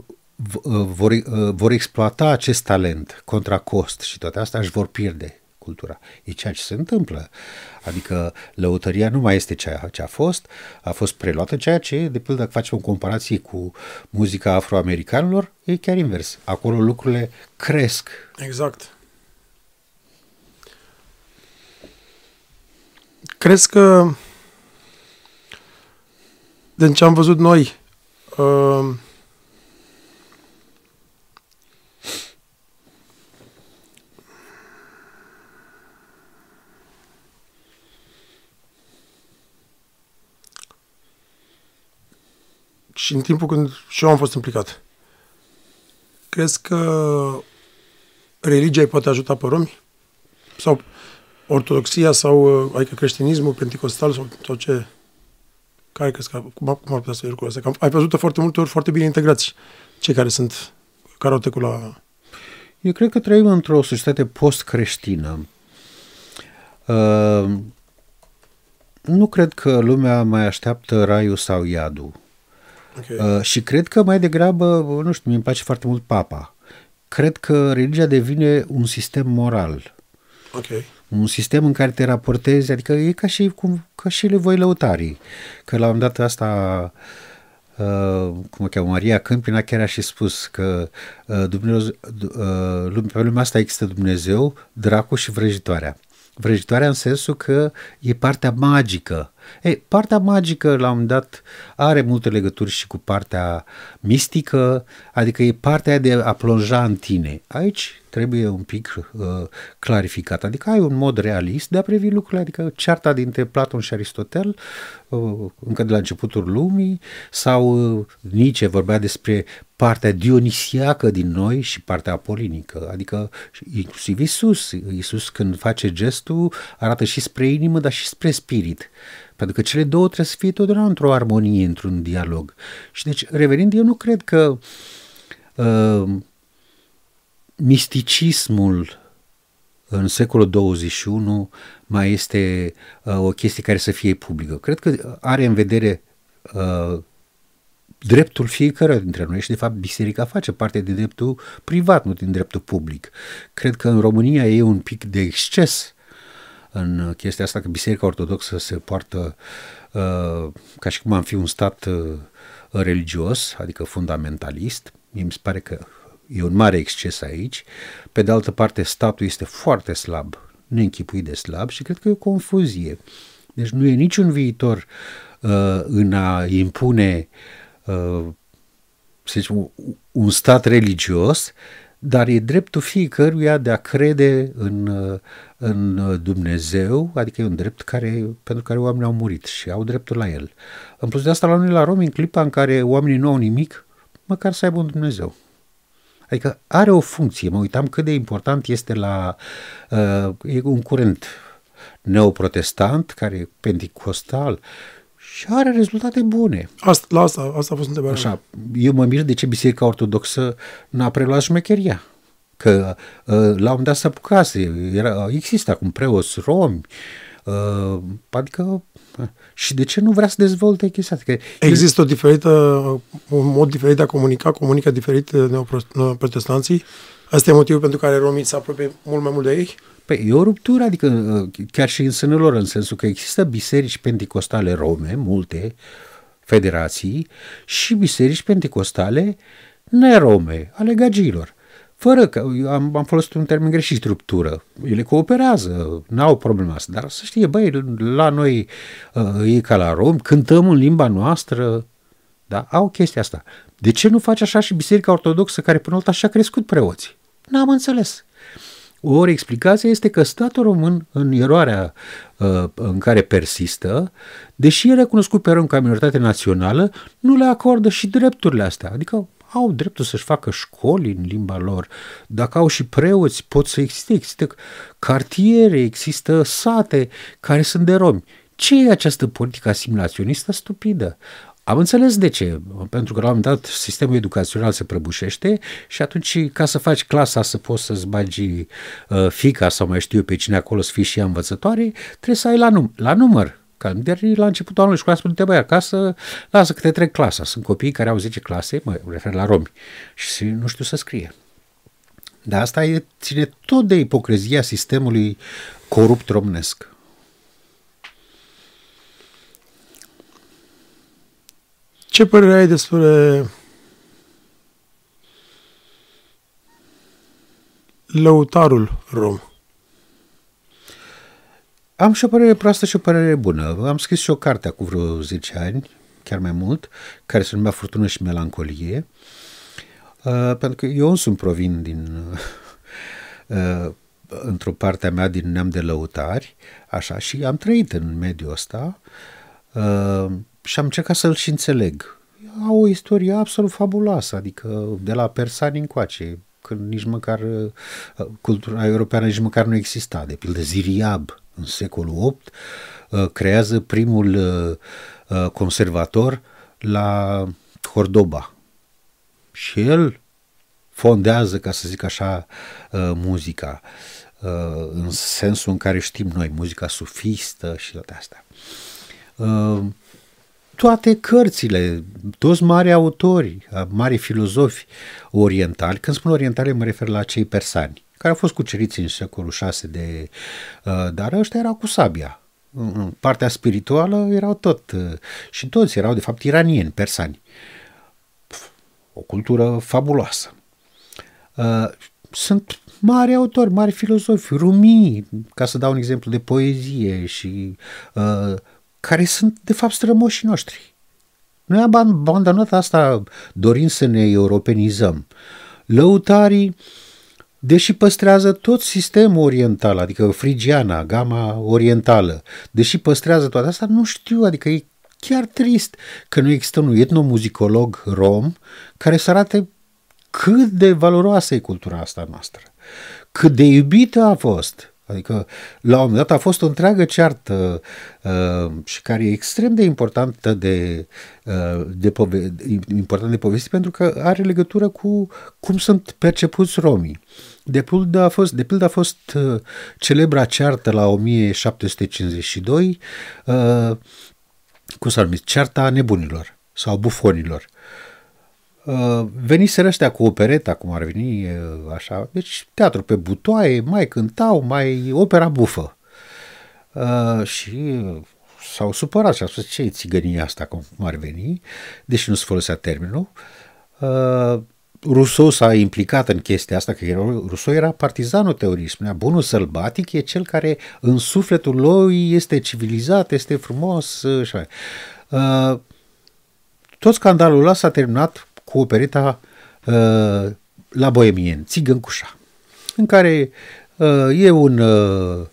vor, uh, vor exploata acest talent contra cost și toate astea, își vor pierde cultura. E ceea ce se întâmplă. Adică lăutăria nu mai este ceea ce a fost, a fost preluată, ceea ce, de pildă, dacă facem o comparație cu muzica afroamericanilor, e chiar invers. Acolo lucrurile cresc. Exact. Crezi că, din ce am văzut noi, uh, și în timpul când și eu am fost implicat, crezi că religia îi poate ajuta pe romi? Sau ortodoxia sau, adică, creștinismul pentecostal sau, sau ce? Care crezi că, cum ar putea să iei lucrurile astea? Ai văzut-o foarte multe ori foarte bine integrați cei care sunt, care au trecut la... Eu cred că trăim într-o societate post-creștină. Uh, nu cred că lumea mai așteaptă raiul sau iadul. Okay. Uh, și cred că mai degrabă, nu știu, mi-mi place foarte mult papa. Cred că religia devine un sistem moral. Ok. Un sistem în care te raportezi, adică e ca și, cum, ca și le voi lăutarii. Că la un dat asta, uh, cum o cheamă, Maria Câmpina chiar a și spus că uh, Dumnezeu, uh, pe lumea asta există Dumnezeu, dracul și vrăjitoarea. Vrăjitoarea în sensul că e partea magică. Ei, partea magică la un dat are multe legături și cu partea mistică, adică e partea de a plonja în tine. Aici trebuie un pic uh, clarificat, adică ai un mod realist de a privi lucrurile, adică cearta dintre Platon și Aristotel, uh, încă de la începutul lumii, sau uh, Nietzsche vorbea despre partea dionisiacă din noi și partea apolinică, adică inclusiv Isus. Isus când face gestul arată și spre inimă, dar și spre spirit. Pentru că cele două trebuie să fie totdeauna într-o armonie, într-un dialog. Și deci, revenind, eu nu cred că uh, misticismul în secolul douăzeci și unu mai este uh, o chestie care să fie publică. Cred că are în vedere uh, dreptul fiecăruia dintre noi și, de fapt, biserica face parte din dreptul privat, nu din dreptul public. Cred că în România e un pic de exces în chestia asta, că Biserica Ortodoxă se poartă uh, ca și cum am fi un stat uh, religios, adică fundamentalist. Mie mi se pare că e un mare exces aici. Pe de altă parte, statul este foarte slab, neînchipuit de slab și cred că e o confuzie. Deci nu e niciun viitor uh, în a impune uh, să zicem, un stat religios, dar e dreptul fiecăruia de a crede în, în Dumnezeu, adică e un drept care, pentru care oamenii au murit și au dreptul la el. În plus de asta, la noi la romi, în clipa în care oamenii nu au nimic, măcar să aibă un Dumnezeu. Adică are o funcție. Mă uitam cât de important este la... Uh, e un curent neoprotestant, care e pentecostal și are rezultate bune. Asta, la asta, asta a fost întrebarea. Așa, eu mă mir de ce Biserica Ortodoxă n-a preluat șmecheria. Că uh, la un dat se apucase, era, există acum preoți romi, uh, adică uh, și de ce nu vrea să dezvolte chestia? Că există o diferită, un mod diferit de a comunica, comunică diferit neoprotestanții. Asta e motivul pentru care romii se apropie mult mai mult de ei? Păi, e o ruptură, adică chiar și în sânul lor, în sensul că există biserici pentecostale rome, multe, federații și biserici pentecostale nerome, ale gagilor. Fără că, am, am folosit un termen greșit, ruptură. Ele cooperează, n-au problema asta, dar să știe, băi, la noi e ca la rom, cântăm în limba noastră, da? Au chestia asta. De ce nu face așa și Biserica Ortodoxă, care până alta și-a crescut preoții? N-am înțeles. Ori explicația este că statul român, în eroarea uh, în care persistă, deși e recunoscut pe rom ca minoritate națională, nu le acordă și drepturile astea. Adică au dreptul să-și facă școli în limba lor. Dacă au și preoți, pot să existe. Există cartiere, există sate care sunt de romi. Ce e această politică asimilaționistă stupidă? Am înțeles de ce, pentru că la un moment dat sistemul educațional se prăbușește și atunci ca să faci clasa să poți să-ți bagi uh, fica sau mai știu eu pe cine acolo să fii și ea învățătoare, trebuie să ai la, num- la număr. Dar la începutul anului școlar spune, te băi acasă, lasă că te trec clasa. Sunt copii care au zece clase, mă refer la romi, și nu știu să scrie. Dar asta e, ține tot de ipocrizia sistemului corupt românesc. Ce părere ai despre lăutarul rom? Am și o părere proastă și o părere bună. Am scris și o carte acum vreo zece ani, chiar mai mult, care se numea Furtună și melancolie, uh, pentru că eu însumi provin din, uh, într-o parte a mea din neam de lăutari, așa, și am trăit în mediul ăsta uh, și am încercat să-l și înțeleg. Au o istorie absolut fabuloasă, adică de la persani încoace, când nici măcar cultura europeană nici măcar nu exista, de pildă Ziriab, în secolul opt, creează primul conservator la Cordoba. Și el fondează, ca să zic așa, muzica, în sensul în care știm noi, muzica sufistă și toate astea. Toate cărțile, toți mari autori, mari filozofi orientali, când spun orientali mă refer la cei persani, care au fost cuceriți în secolul șase de... Dar ăștia erau cu sabia. În partea spirituală erau tot... Și toți erau, de fapt, iranieni, persani. O cultură fabuloasă. Sunt mari autori, mari filozofi, Rumi, ca să dau un exemplu de poezie, și care sunt, de fapt, strămoșii noștri. Noi am abandonat asta dorind să ne europenizăm. Lăutarii, deși păstrează tot sistemul oriental, adică frigiana, gama orientală, deși păstrează toate astea, nu știu, adică e chiar trist că nu există un etnomuzicolog rom care să arate cât de valoroasă e cultura asta noastră, cât de iubită a fost. Adică la un moment dat a fost o întreagă ceartă uh, și care e extrem de importantă de, uh, de, pove- important de povesti, pentru că are legătură cu cum sunt percepuți romii. De pildă a fost, de pildă a fost uh, celebra ceartă la o mie șapte sute cincizeci și doi, uh, cum s-a numit, cearta nebunilor sau bufonilor. Uh, veniseră ăștia cu opereta, cum ar veni, uh, așa, deci teatru pe butoaie, mai cântau, mai opera bufă. Uh, și uh, s-au supărat și au spus, ce e țigănia asta, cum ar veni, deși nu se folosea termenul. Uh, Rousseau s-a implicat în chestia asta, că era, Rousseau era partizanul teoriei, spunea, bunul sălbatic e cel care în sufletul lui este civilizat, este frumos, uh, și uh, tot scandalul ăla s-a terminat cu opereta uh, La Bohemieni, Țigăncușa, în care uh, e un uh,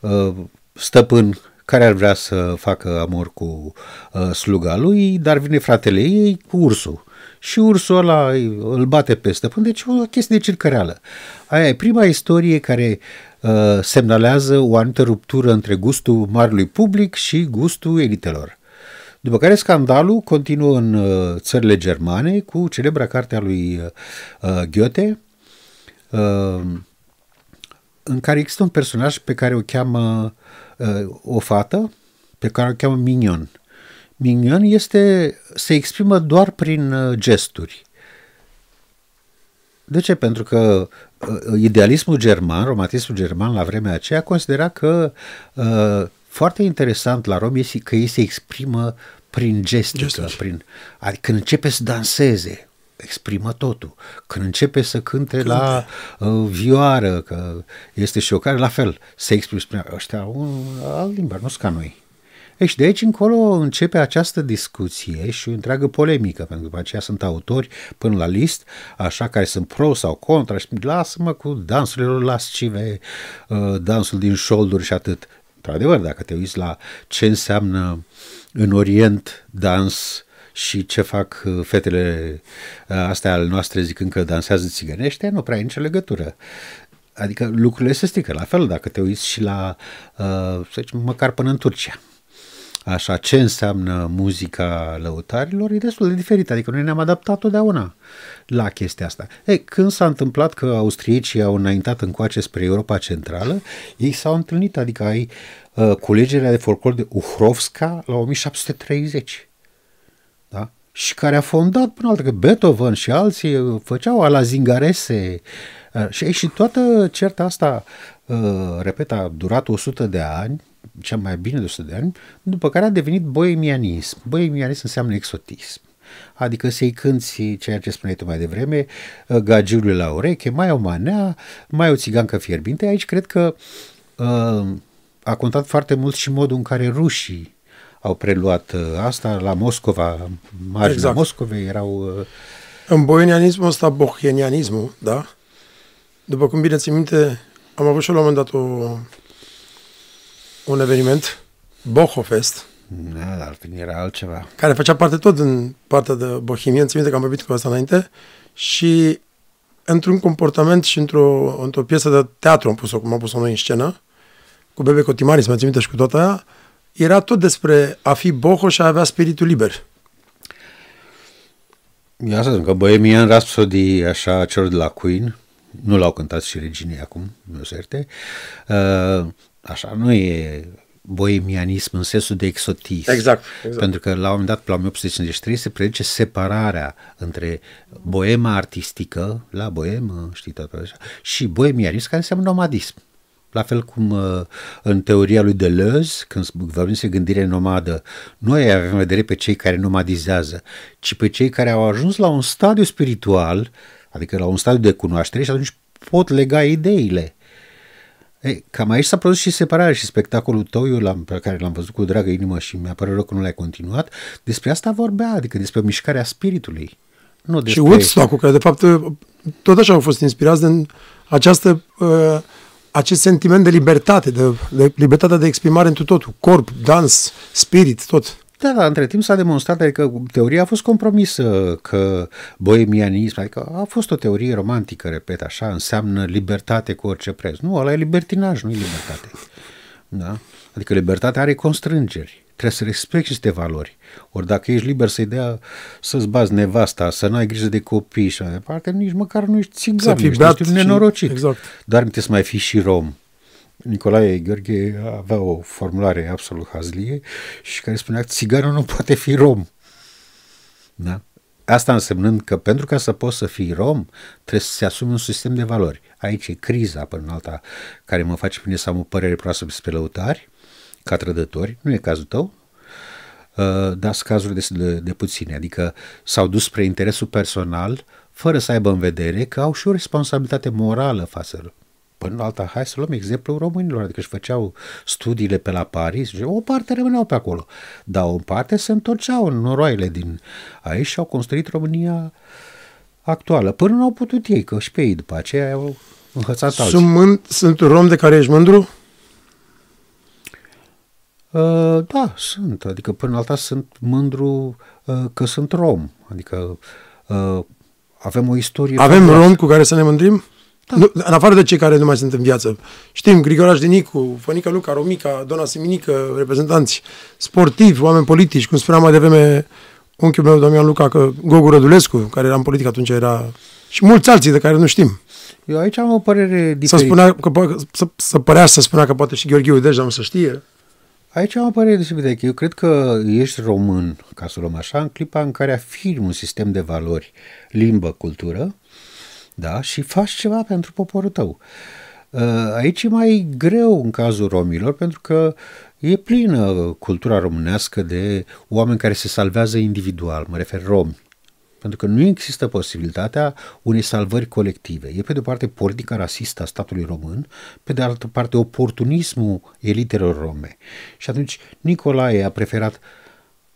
uh, stăpân care ar vrea să facă amor cu uh, sluga lui, dar vine fratele ei cu ursul și ursul ăla îl bate pe stăpân, deci o chestie de circă reală. Aia e prima istorie care uh, semnalează o anumită ruptură între gustul marelui public și gustul elitelor. După care scandalul continuă în uh, țările germane cu celebra carte a lui uh, Goethe, uh, în care există un personaj pe care o cheamă uh, o fată, pe care o cheamă Mignon. Mignon este, se exprimă doar prin uh, gesturi. De ce? Pentru că uh, idealismul german, romantismul german la vremea aceea considera că uh, foarte interesant la romi este că ei se exprimă prin gestică, Gestici. prin, adică când începe să danseze, exprimă totul. Când începe să cânte Cânte. la uh, vioară, că este și o care, la fel, se exprimă. Ăștia au alt limbar, nu-s ca noi. Deci de aici încolo începe această discuție și o întreagă polemică, pentru că după aceea sunt autori până la Liszt, așa, care sunt pro sau contra și spun, lasă-mă cu dansurile lor lascive, dansul din șolduri și atât. Într-adevăr, dacă te uiți la ce înseamnă în Orient dans și ce fac fetele astea ale noastre zicând că dansează țigănește, nu prea e nicio legătură. Adică lucrurile se strică. La fel, dacă te uiți și la, să zicem, măcar până în Turcia. Așa, ce înseamnă muzica lăutarilor e destul de diferită, adică noi ne-am adaptat totdeauna la chestia asta. Ei, când s-a întâmplat că austriecii au înaintat încoace spre Europa Centrală, ei s-au întâlnit, adică ai uh, culegerea de folclor de Uhrovska la o mie șapte sute treizeci, da? Și care a fondat până altă, că Beethoven și alții făceau ala zingarese uh, și, și toată certa asta, uh, repet, a durat o sută de ani, cea mai bine de o sută de ani, după care a devenit boemianism. Boemianism înseamnă exotism. Adică să-i cânti ceea ce spuneai tu mai devreme, gagiului la ureche, mai o manea, mai o țigancă fierbinte. Aici cred că uh, a contat foarte mult și modul în care rușii au preluat asta la Moscova, marginea exact. Moscovei erau... Uh... În boemianismul ăsta, bohemianismul, da? După cum bine ți minte, am avut și la un moment dat o... un eveniment, Bohofest. Da, dar era altceva. Care făcea parte tot în partea de bohemie, țin minte că am vorbit cu asta înainte, și într-un comportament și într-o, într-o piesă de teatru am pus-o, cum am pus-o noi în scenă, cu Bebe Cotimaris, mă țin minte și cu toată aia, era tot despre a fi boho și a avea spiritul liber. Ia să zic că Bohemian Rhapsody, așa, celor de la Queen, nu l-au cântat și reginii acum, nu se ierte, uh, așa, nu e boemianism în sensul de exotism. Exact, exact. Pentru că la un moment dat, la o mie opt sute cincizeci și trei, se predice separarea între boema artistică, la boemă, știi, toată așa, și boemianism, care înseamnă nomadism. La fel cum în teoria lui Deleuze, când vorbim de gândire nomadă, noi avem vedere pe cei care nomadizează, ci pe cei care au ajuns la un stadiu spiritual, adică la un stadiu de cunoaștere și atunci pot lega ideile. Ei, cam aici s-a produs și separarea și spectacolul tău, eu l-am, pe care l-am văzut cu dragă inimă și mi-a părut rău că nu l-ai continuat, despre asta vorbea, adică despre mișcarea spiritului. Nu despre... Și Woodstock-ul, care de fapt tot așa au fost inspirați din această, uh, acest sentiment de libertate, de, de libertatea de exprimare întru totul, corp, dans, spirit, tot. Da, da, între timp s-a demonstrat, adică teoria a fost compromisă, că boemianism, adică a fost o teorie romantică, repet, așa, înseamnă libertate cu orice preț. Nu, ăla e libertinaj, nu e libertate. Da? Adică libertatea are constrângeri, trebuie să respecti niște valori. Ori dacă ești liber să-i dea, să-ți bazi nevasta, să n-ai grijă de copii și mai departe, nici măcar nu ești țigan, nu ești, ești nenorocit. Și, exact. Dar trebuie să mai fii și rom. Nicolae Gheorghe avea o formulare absolut hazlie și care spunea că țiganul nu poate fi rom. Da? Asta însemnând că pentru ca să poți să fii rom, trebuie să se asumi un sistem de valori. Aici e criza până în alta care mă face bine să am o părere proastă despre lăutari, ca trădători, nu e cazul tău, dar sunt cazuri de, de, de puține, adică s-au dus spre interesul personal fără să aibă în vedere că au și o responsabilitate morală față lor. Până la alta, hai să luăm exemplul românilor, adică își făceau studiile pe la Paris, o parte rămâneau pe acolo, dar o parte se întorceau în noroaile din aici și au construit România actuală, până nu au putut ei, că și pe ei după aceea au înhățat alții. Sunt, mând- sunt rom de care ești mândru? Uh, da, sunt, adică până la alta sunt mândru uh, că sunt rom, adică uh, avem o istorie... Avem rom cu care să ne mândrim? Da. Nu, în afară de cei care nu mai sunt în viață. Știm, Grigoraș Dinicu, Fănică Luca, Romica, Dona Siminică, reprezentanți sportivi, oameni politici, cum spuneam mai devreme unchiul meu, Damian Luca, că Gogu Rădulescu, care era în politică atunci, era... și mulți alții de care nu știm. Eu aici am o părere diferită. Să spunea că, să, să părea să spunea că poate și Gheorghiu Udeș, dar nu se știe. Aici am o părere deosebită. Eu cred că ești român, ca să luăm așa, în clipa în care afirmi un sistem de valori, limbă, cultură, da, și faci ceva pentru poporul tău. Aici e mai greu în cazul romilor, pentru că e plină cultura românească de oameni care se salvează individual, mă refer romi, pentru că nu există posibilitatea unei salvări colective. E pe de o parte politica rasistă a statului român, pe de altă parte oportunismul elitelor rome. Și atunci Nicolae a preferat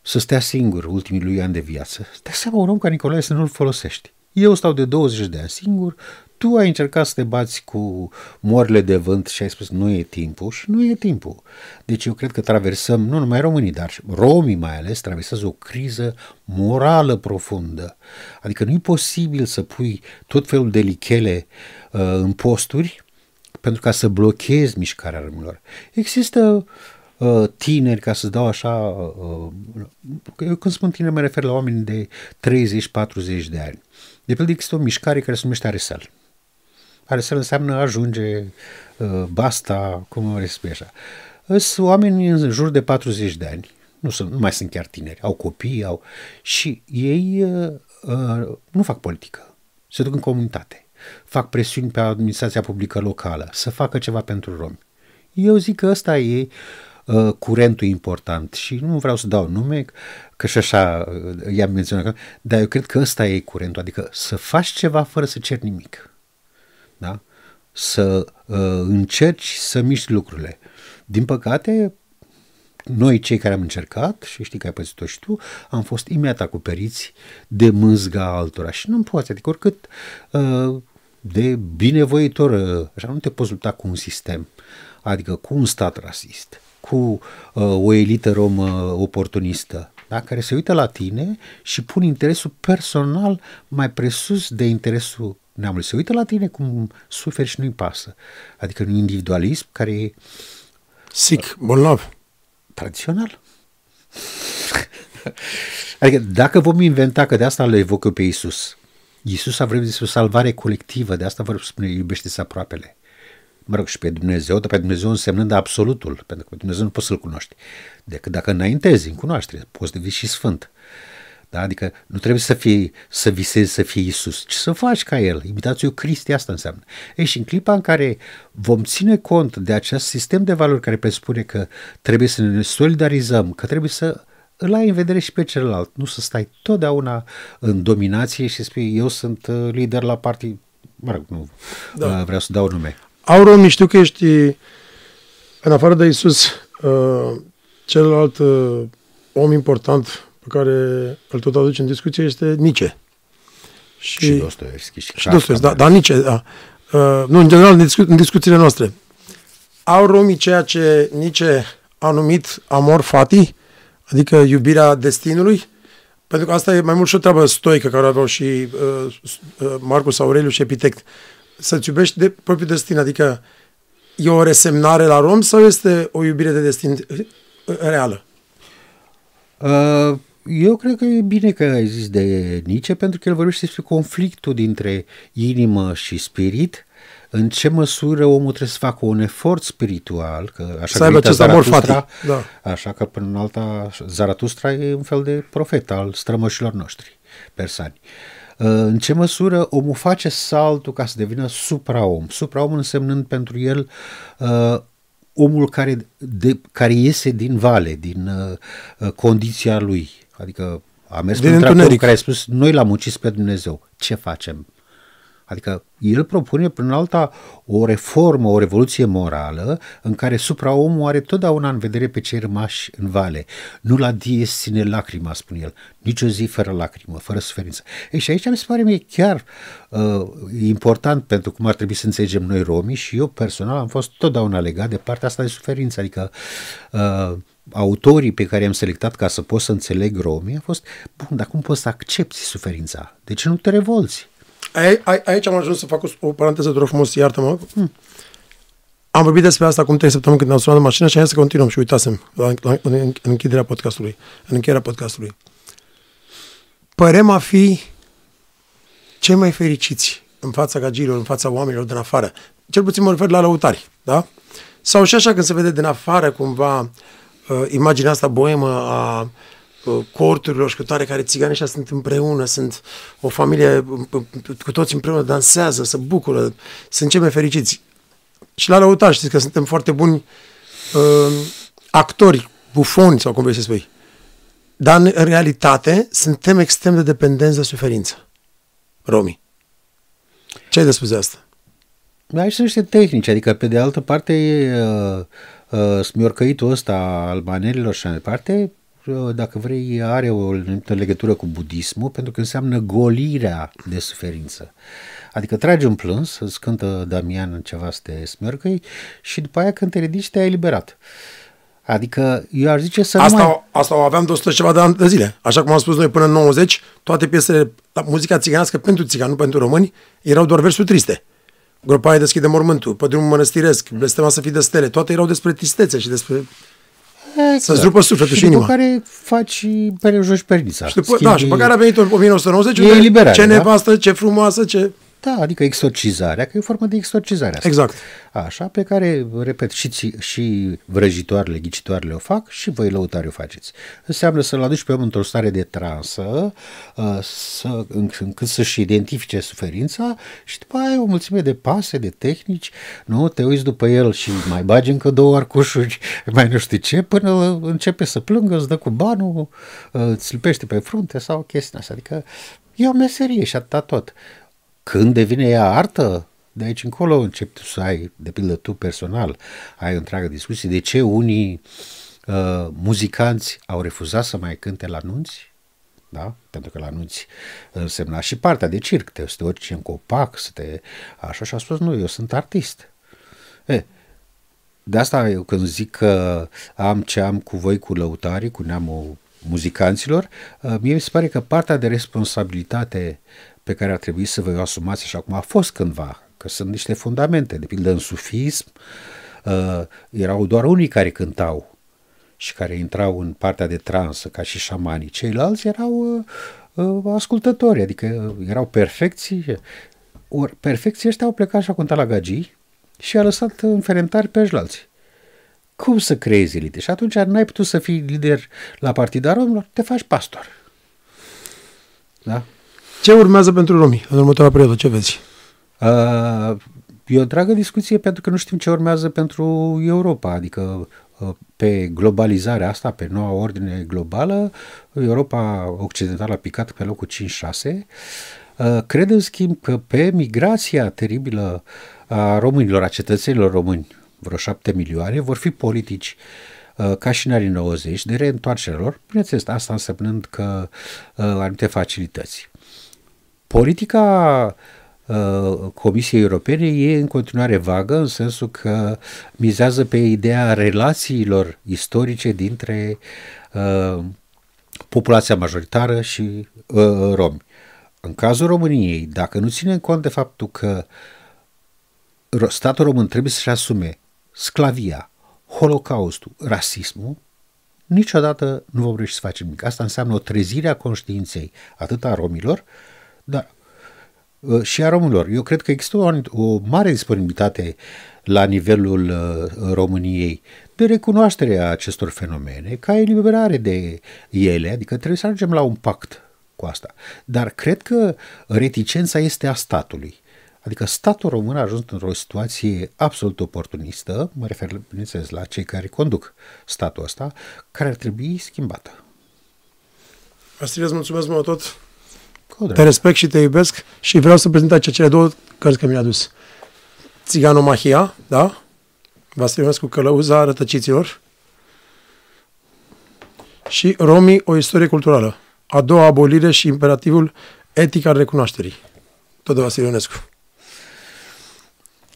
să stea singur ultimii lui ani de viață. Stai seama, un om ca Nicolae să nu-l folosești. Eu stau de douăzeci de ani singur, tu ai încercat să te bați cu morile de vânt și ai spus nu e timpul și nu e timpul. Deci eu cred că traversăm, nu numai românii, dar romii mai ales, traversează o criză morală profundă. Adică nu e posibil să pui tot felul de lichele uh, în posturi pentru ca să blochezi mișcarea romilor. Există uh, tineri, ca să-ți dau așa, uh, eu când spun tineri mă refer la oameni de treizeci-patruzeci de ani. De pildă există o mișcare care se numește Aresal. Aresal înseamnă ajunge, basta, cum mă spui așa. Sunt oameni în jur de patruzeci de ani, nu, sunt, nu mai sunt chiar tineri, au copii, au și ei uh, nu fac politică, se duc în comunitate, fac presiuni pe administrația publică locală, să facă ceva pentru romi. Eu zic că ăsta e uh, curentul important și nu vreau să dau nume, că și așa i-am menționat, dar eu cred că ăsta e curentul, adică să faci ceva fără să ceri nimic. Da? Să uh, încerci să miști lucrurile. Din păcate, noi cei care am încercat, și știi că ai pățit-o și tu, am fost imediat acoperiți de mânzga altora și nu-mi poți, adică oricât uh, de binevoitor, așa nu te poți lupta cu un sistem, adică cu un stat rasist, cu uh, o elită romă oportunistă, da? Care se uită la tine și pun interesul personal mai presus de interesul neamul se uită la tine cum suferi și nu-i pasă. Adică un individualism care e... Sic, bolnav. Tradițional. Adică dacă vom inventa, că de asta le evocă pe Isus. Isus a vorbit despre o salvare colectivă, de asta vă spune iubește-ți aproapele. Mă rog, și pe Dumnezeu, dar pe Dumnezeu însemnând absolutul, pentru că pe Dumnezeu nu poți să-L cunoști. Decât dacă înaintezi în cunoaștere, poți devii și sfânt. Da? Adică nu trebuie să, fie, să visezi să fii Isus, ci să faci ca El. Imitați-o Cristi, asta înseamnă. Ei, și în clipa în care vom ține cont de acest sistem de valori care presupune că trebuie să ne solidarizăm, că trebuie să îl ai în vedere și pe celălalt, nu să stai totdeauna în dominație și să spui eu sunt lider la partid. Mă rog, nu da. Vreau să dau nume. Aura, știu că ești, în afară de Isus, celălalt om important pe care îl tot aduce în discuție este Nietzsche. Și, și Dostoievski. Și, și Dostoievski, da, dar Nietzsche, da. Uh, nu, în general, în, discu- în discuțiile noastre. Au romii ceea ce Nietzsche a numit amor fati, adică iubirea destinului? Pentru că asta e mai mult și o treabă stoică care aveau și uh, Marcus Aureliu și Epitect. Să-ți iubești de propriul destin, adică e o resemnare la rom sau este o iubire de destin reală? Uh, Eu cred că e bine că ai zis de Nietzsche, pentru că el vorbește despre conflictul dintre inimă și spirit, în ce măsură omul trebuie să facă un efort spiritual, că așa să aibă acest amor fati. Da. Așa că până în alta, Zaratustra e un fel de profet al strămoșilor noștri persani. În ce măsură omul face saltul ca să devină supraom? Supraom însemnând pentru el uh, omul care, de, care iese din vale, din uh, condiția lui. Adică a mers din tractorul care a spus, noi l-am ucis pe Dumnezeu, ce facem? Adică el propune până alta o reformă, o revoluție morală în care supraomul are totdeauna în vedere pe cei rămași în vale. Nu la die sine lacrima, spune el. Nici o zi fără lacrimă, fără suferință. Ei, și aici mi se pare mie chiar uh, important pentru cum ar trebui să înțelegem noi romii și eu personal am fost totdeauna legat de partea asta de suferință. Adică uh, autorii pe care i-am selectat ca să pot să înțeleg romii a fost, bun, dar cum poți să accepti suferința? De ce nu te revolți? Aici am ajuns să fac o, o paranteză, doar frumos, iartă-mă. Hmm. Am vorbit despre asta acum trei săptămâni când am sunat în mașină și am zis să continuăm și uitasem la, la, în, închiderea podcastului, în încheierea podcastului. Părem a fi cei mai fericiți în fața gagilor, în fața oamenilor din afară. Cel puțin mă refer la lăutari, da? Sau și așa când se vede din afară cumva uh, imaginea asta boemă a corturilor și cu tare care țiganii ăștia sunt împreună, sunt o familie cu toți împreună, dansează, se bucură, sunt cei mai fericiți. și l-a lăutat. Știți că suntem foarte buni uh, actori, bufoni sau cum vrei să spui. Dar în realitate suntem extrem de dependenți de suferință. Romii. Ce ai de spus de asta? Aici sunt niște tehnici, adică pe de altă parte uh, uh, smiorcăitul ăsta al manerilor și așa departe, uh, dacă vrei, are o legătură cu budismul, pentru că înseamnă golirea de suferință. Adică tragi un plâns, îți cântă Damian ceva să te smiorcăi și după aia când te ridici te-ai eliberat. Adică eu aș zice să asta, nu mai... Asta o aveam de o sută ceva de ani de zile. Așa cum am spus noi până în nouăzeci, toate piesele, muzica țiganească pentru țigani, nu pentru români, erau doar versuri triste. Gropaie deschide mormântul, pe drumul mănăstiresc, blestema să fii de stele, toate erau despre tristețe și despre... Exact. Să-ți rupă sufletul și, și inima. Și după care faci joci pernița. Și după, da, și după care a venit o mie nouă sute nouăzeci, e eliberare, ce nevastă, da? Ce frumoasă, ce... Da, adică exorcizarea, că e o formă de exorcizare asta. Exact. Așa, pe care, repet, și, și vrăjitoarele, ghicitoarele o fac și voi lăutari o faceți. Înseamnă să-l aduci pe om într-o stare de transă, să, încât să-și identifice suferința și după aia o mulțime de pase, de tehnici, nu? Te uiți după el și mai bagi încă două arcușuri, mai nu știu ce, până începe să plângă, îți dă cu banul, îți lipește pe frunte sau chestia asta. Adică e o meserie și atâta tot. Când devine ea artă, de aici încolo începi să ai, de pildă tu personal, ai o întreagă discuție, de ce unii uh, muzicanți au refuzat să mai cânte la nunți, da? Pentru că la nunți însemna și partea de circ, te să te urci în copac, să te... așa și a spus, nu, eu sunt artist. E, de asta eu când zic că am ce am cu voi, cu lăutarii, cu neamul muzicanților, uh, mie mi se pare că partea de responsabilitate pe care ar trebui să vă asumați așa cum a fost cândva, că sunt niște fundamente. De pildă în sufism uh, erau doar unii care cântau și care intrau în partea de transă, ca și șamanii. Ceilalți erau uh, uh, ascultători, adică uh, erau perfecții. Or, perfecții ăștia au plecat și au cântat la gagii și a lăsat înferentari pe ceilalți. Cum să creezi elite? Și atunci n-ai putut să fii lider la Partida Romilor, te faci pastor. Da? Ce urmează pentru romii în următoarea perioadă? Ce vezi? Uh, e o întreagă discuție pentru că nu știm ce urmează pentru Europa. Adică uh, pe globalizarea asta, pe noua ordine globală, Europa Occidentală a picat pe locul cinci șase. Uh, cred, în schimb, că pe migrația teribilă a românilor, a cetățenilor români, vreo șapte milioane, vor fi politici ca și în anii nouăzeci, de reîntoarcerea lor, bineînțeles, asta însemnând că uh, anumite facilități. Politica uh, Comisiei Europene e în continuare vagă, în sensul că mizează pe ideea relațiilor istorice dintre uh, populația majoritară și uh, romi. În cazul României, dacă nu ținem cont de faptul că statul român trebuie să-și asume sclavia, Holocaustul, rasismul, niciodată nu vom reuși să facem nimic. Asta înseamnă o trezire a conștiinței atât a romilor, dar și a românilor. Eu cred că există o, o mare disponibilitate la nivelul uh, României de recunoaștere a acestor fenomene, ca eliberare de ele, adică trebuie să ajungem la un pact cu asta. Dar cred că reticența este a statului. Adică statul român a ajuns într-o situație absolut oportunistă, mă refer, bineînțeles, la cei care conduc statul ăsta, care ar trebui schimbată. Vasile, îți mulțumesc mult tot. Te respect și te iubesc și vreau să prezentați cele două cărți că mi le-a dus. Țiganomahia, da? Vasile Ionescu, Călăuza rătăciților. Și Romii, o istorie culturală. A doua abolire și imperativul etic al recunoașterii. Tot de Vasile Ionescu.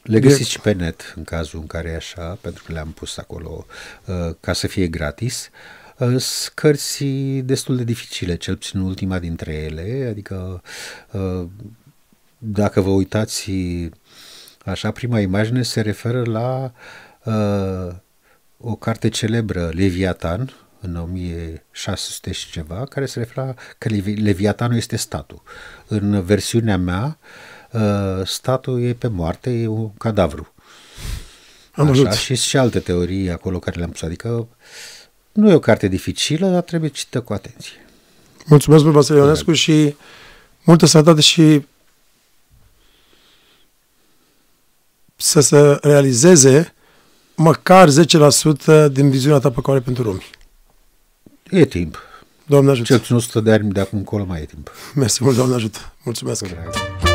Le găsiți și pe net, în cazul în care e așa, pentru că le-am pus acolo uh, ca să fie gratis. Uh, cărți destul de dificile, cel puțin ultima dintre ele, adică uh, dacă vă uitați așa, prima imagine se referă la uh, o carte celebră, Leviatan, în o mie șase sute și ceva, care se referă că Leviatanul este statul. În versiunea mea, statul e pe moarte, e un cadavru. Am așa, și și alte teorii acolo care le-am pus. Adică nu e o carte dificilă, dar trebuie citită cu atenție. Mulțumesc, Vasile Ionescu, și multă sănătate și să se realizeze măcar zece la sută din viziunea ta pe care pentru romi. E timp. Doamne ajută. Cel puțin o sută de ani de acum încolo mai e timp. Mersi mult, Doamne ajută. Mulțumesc.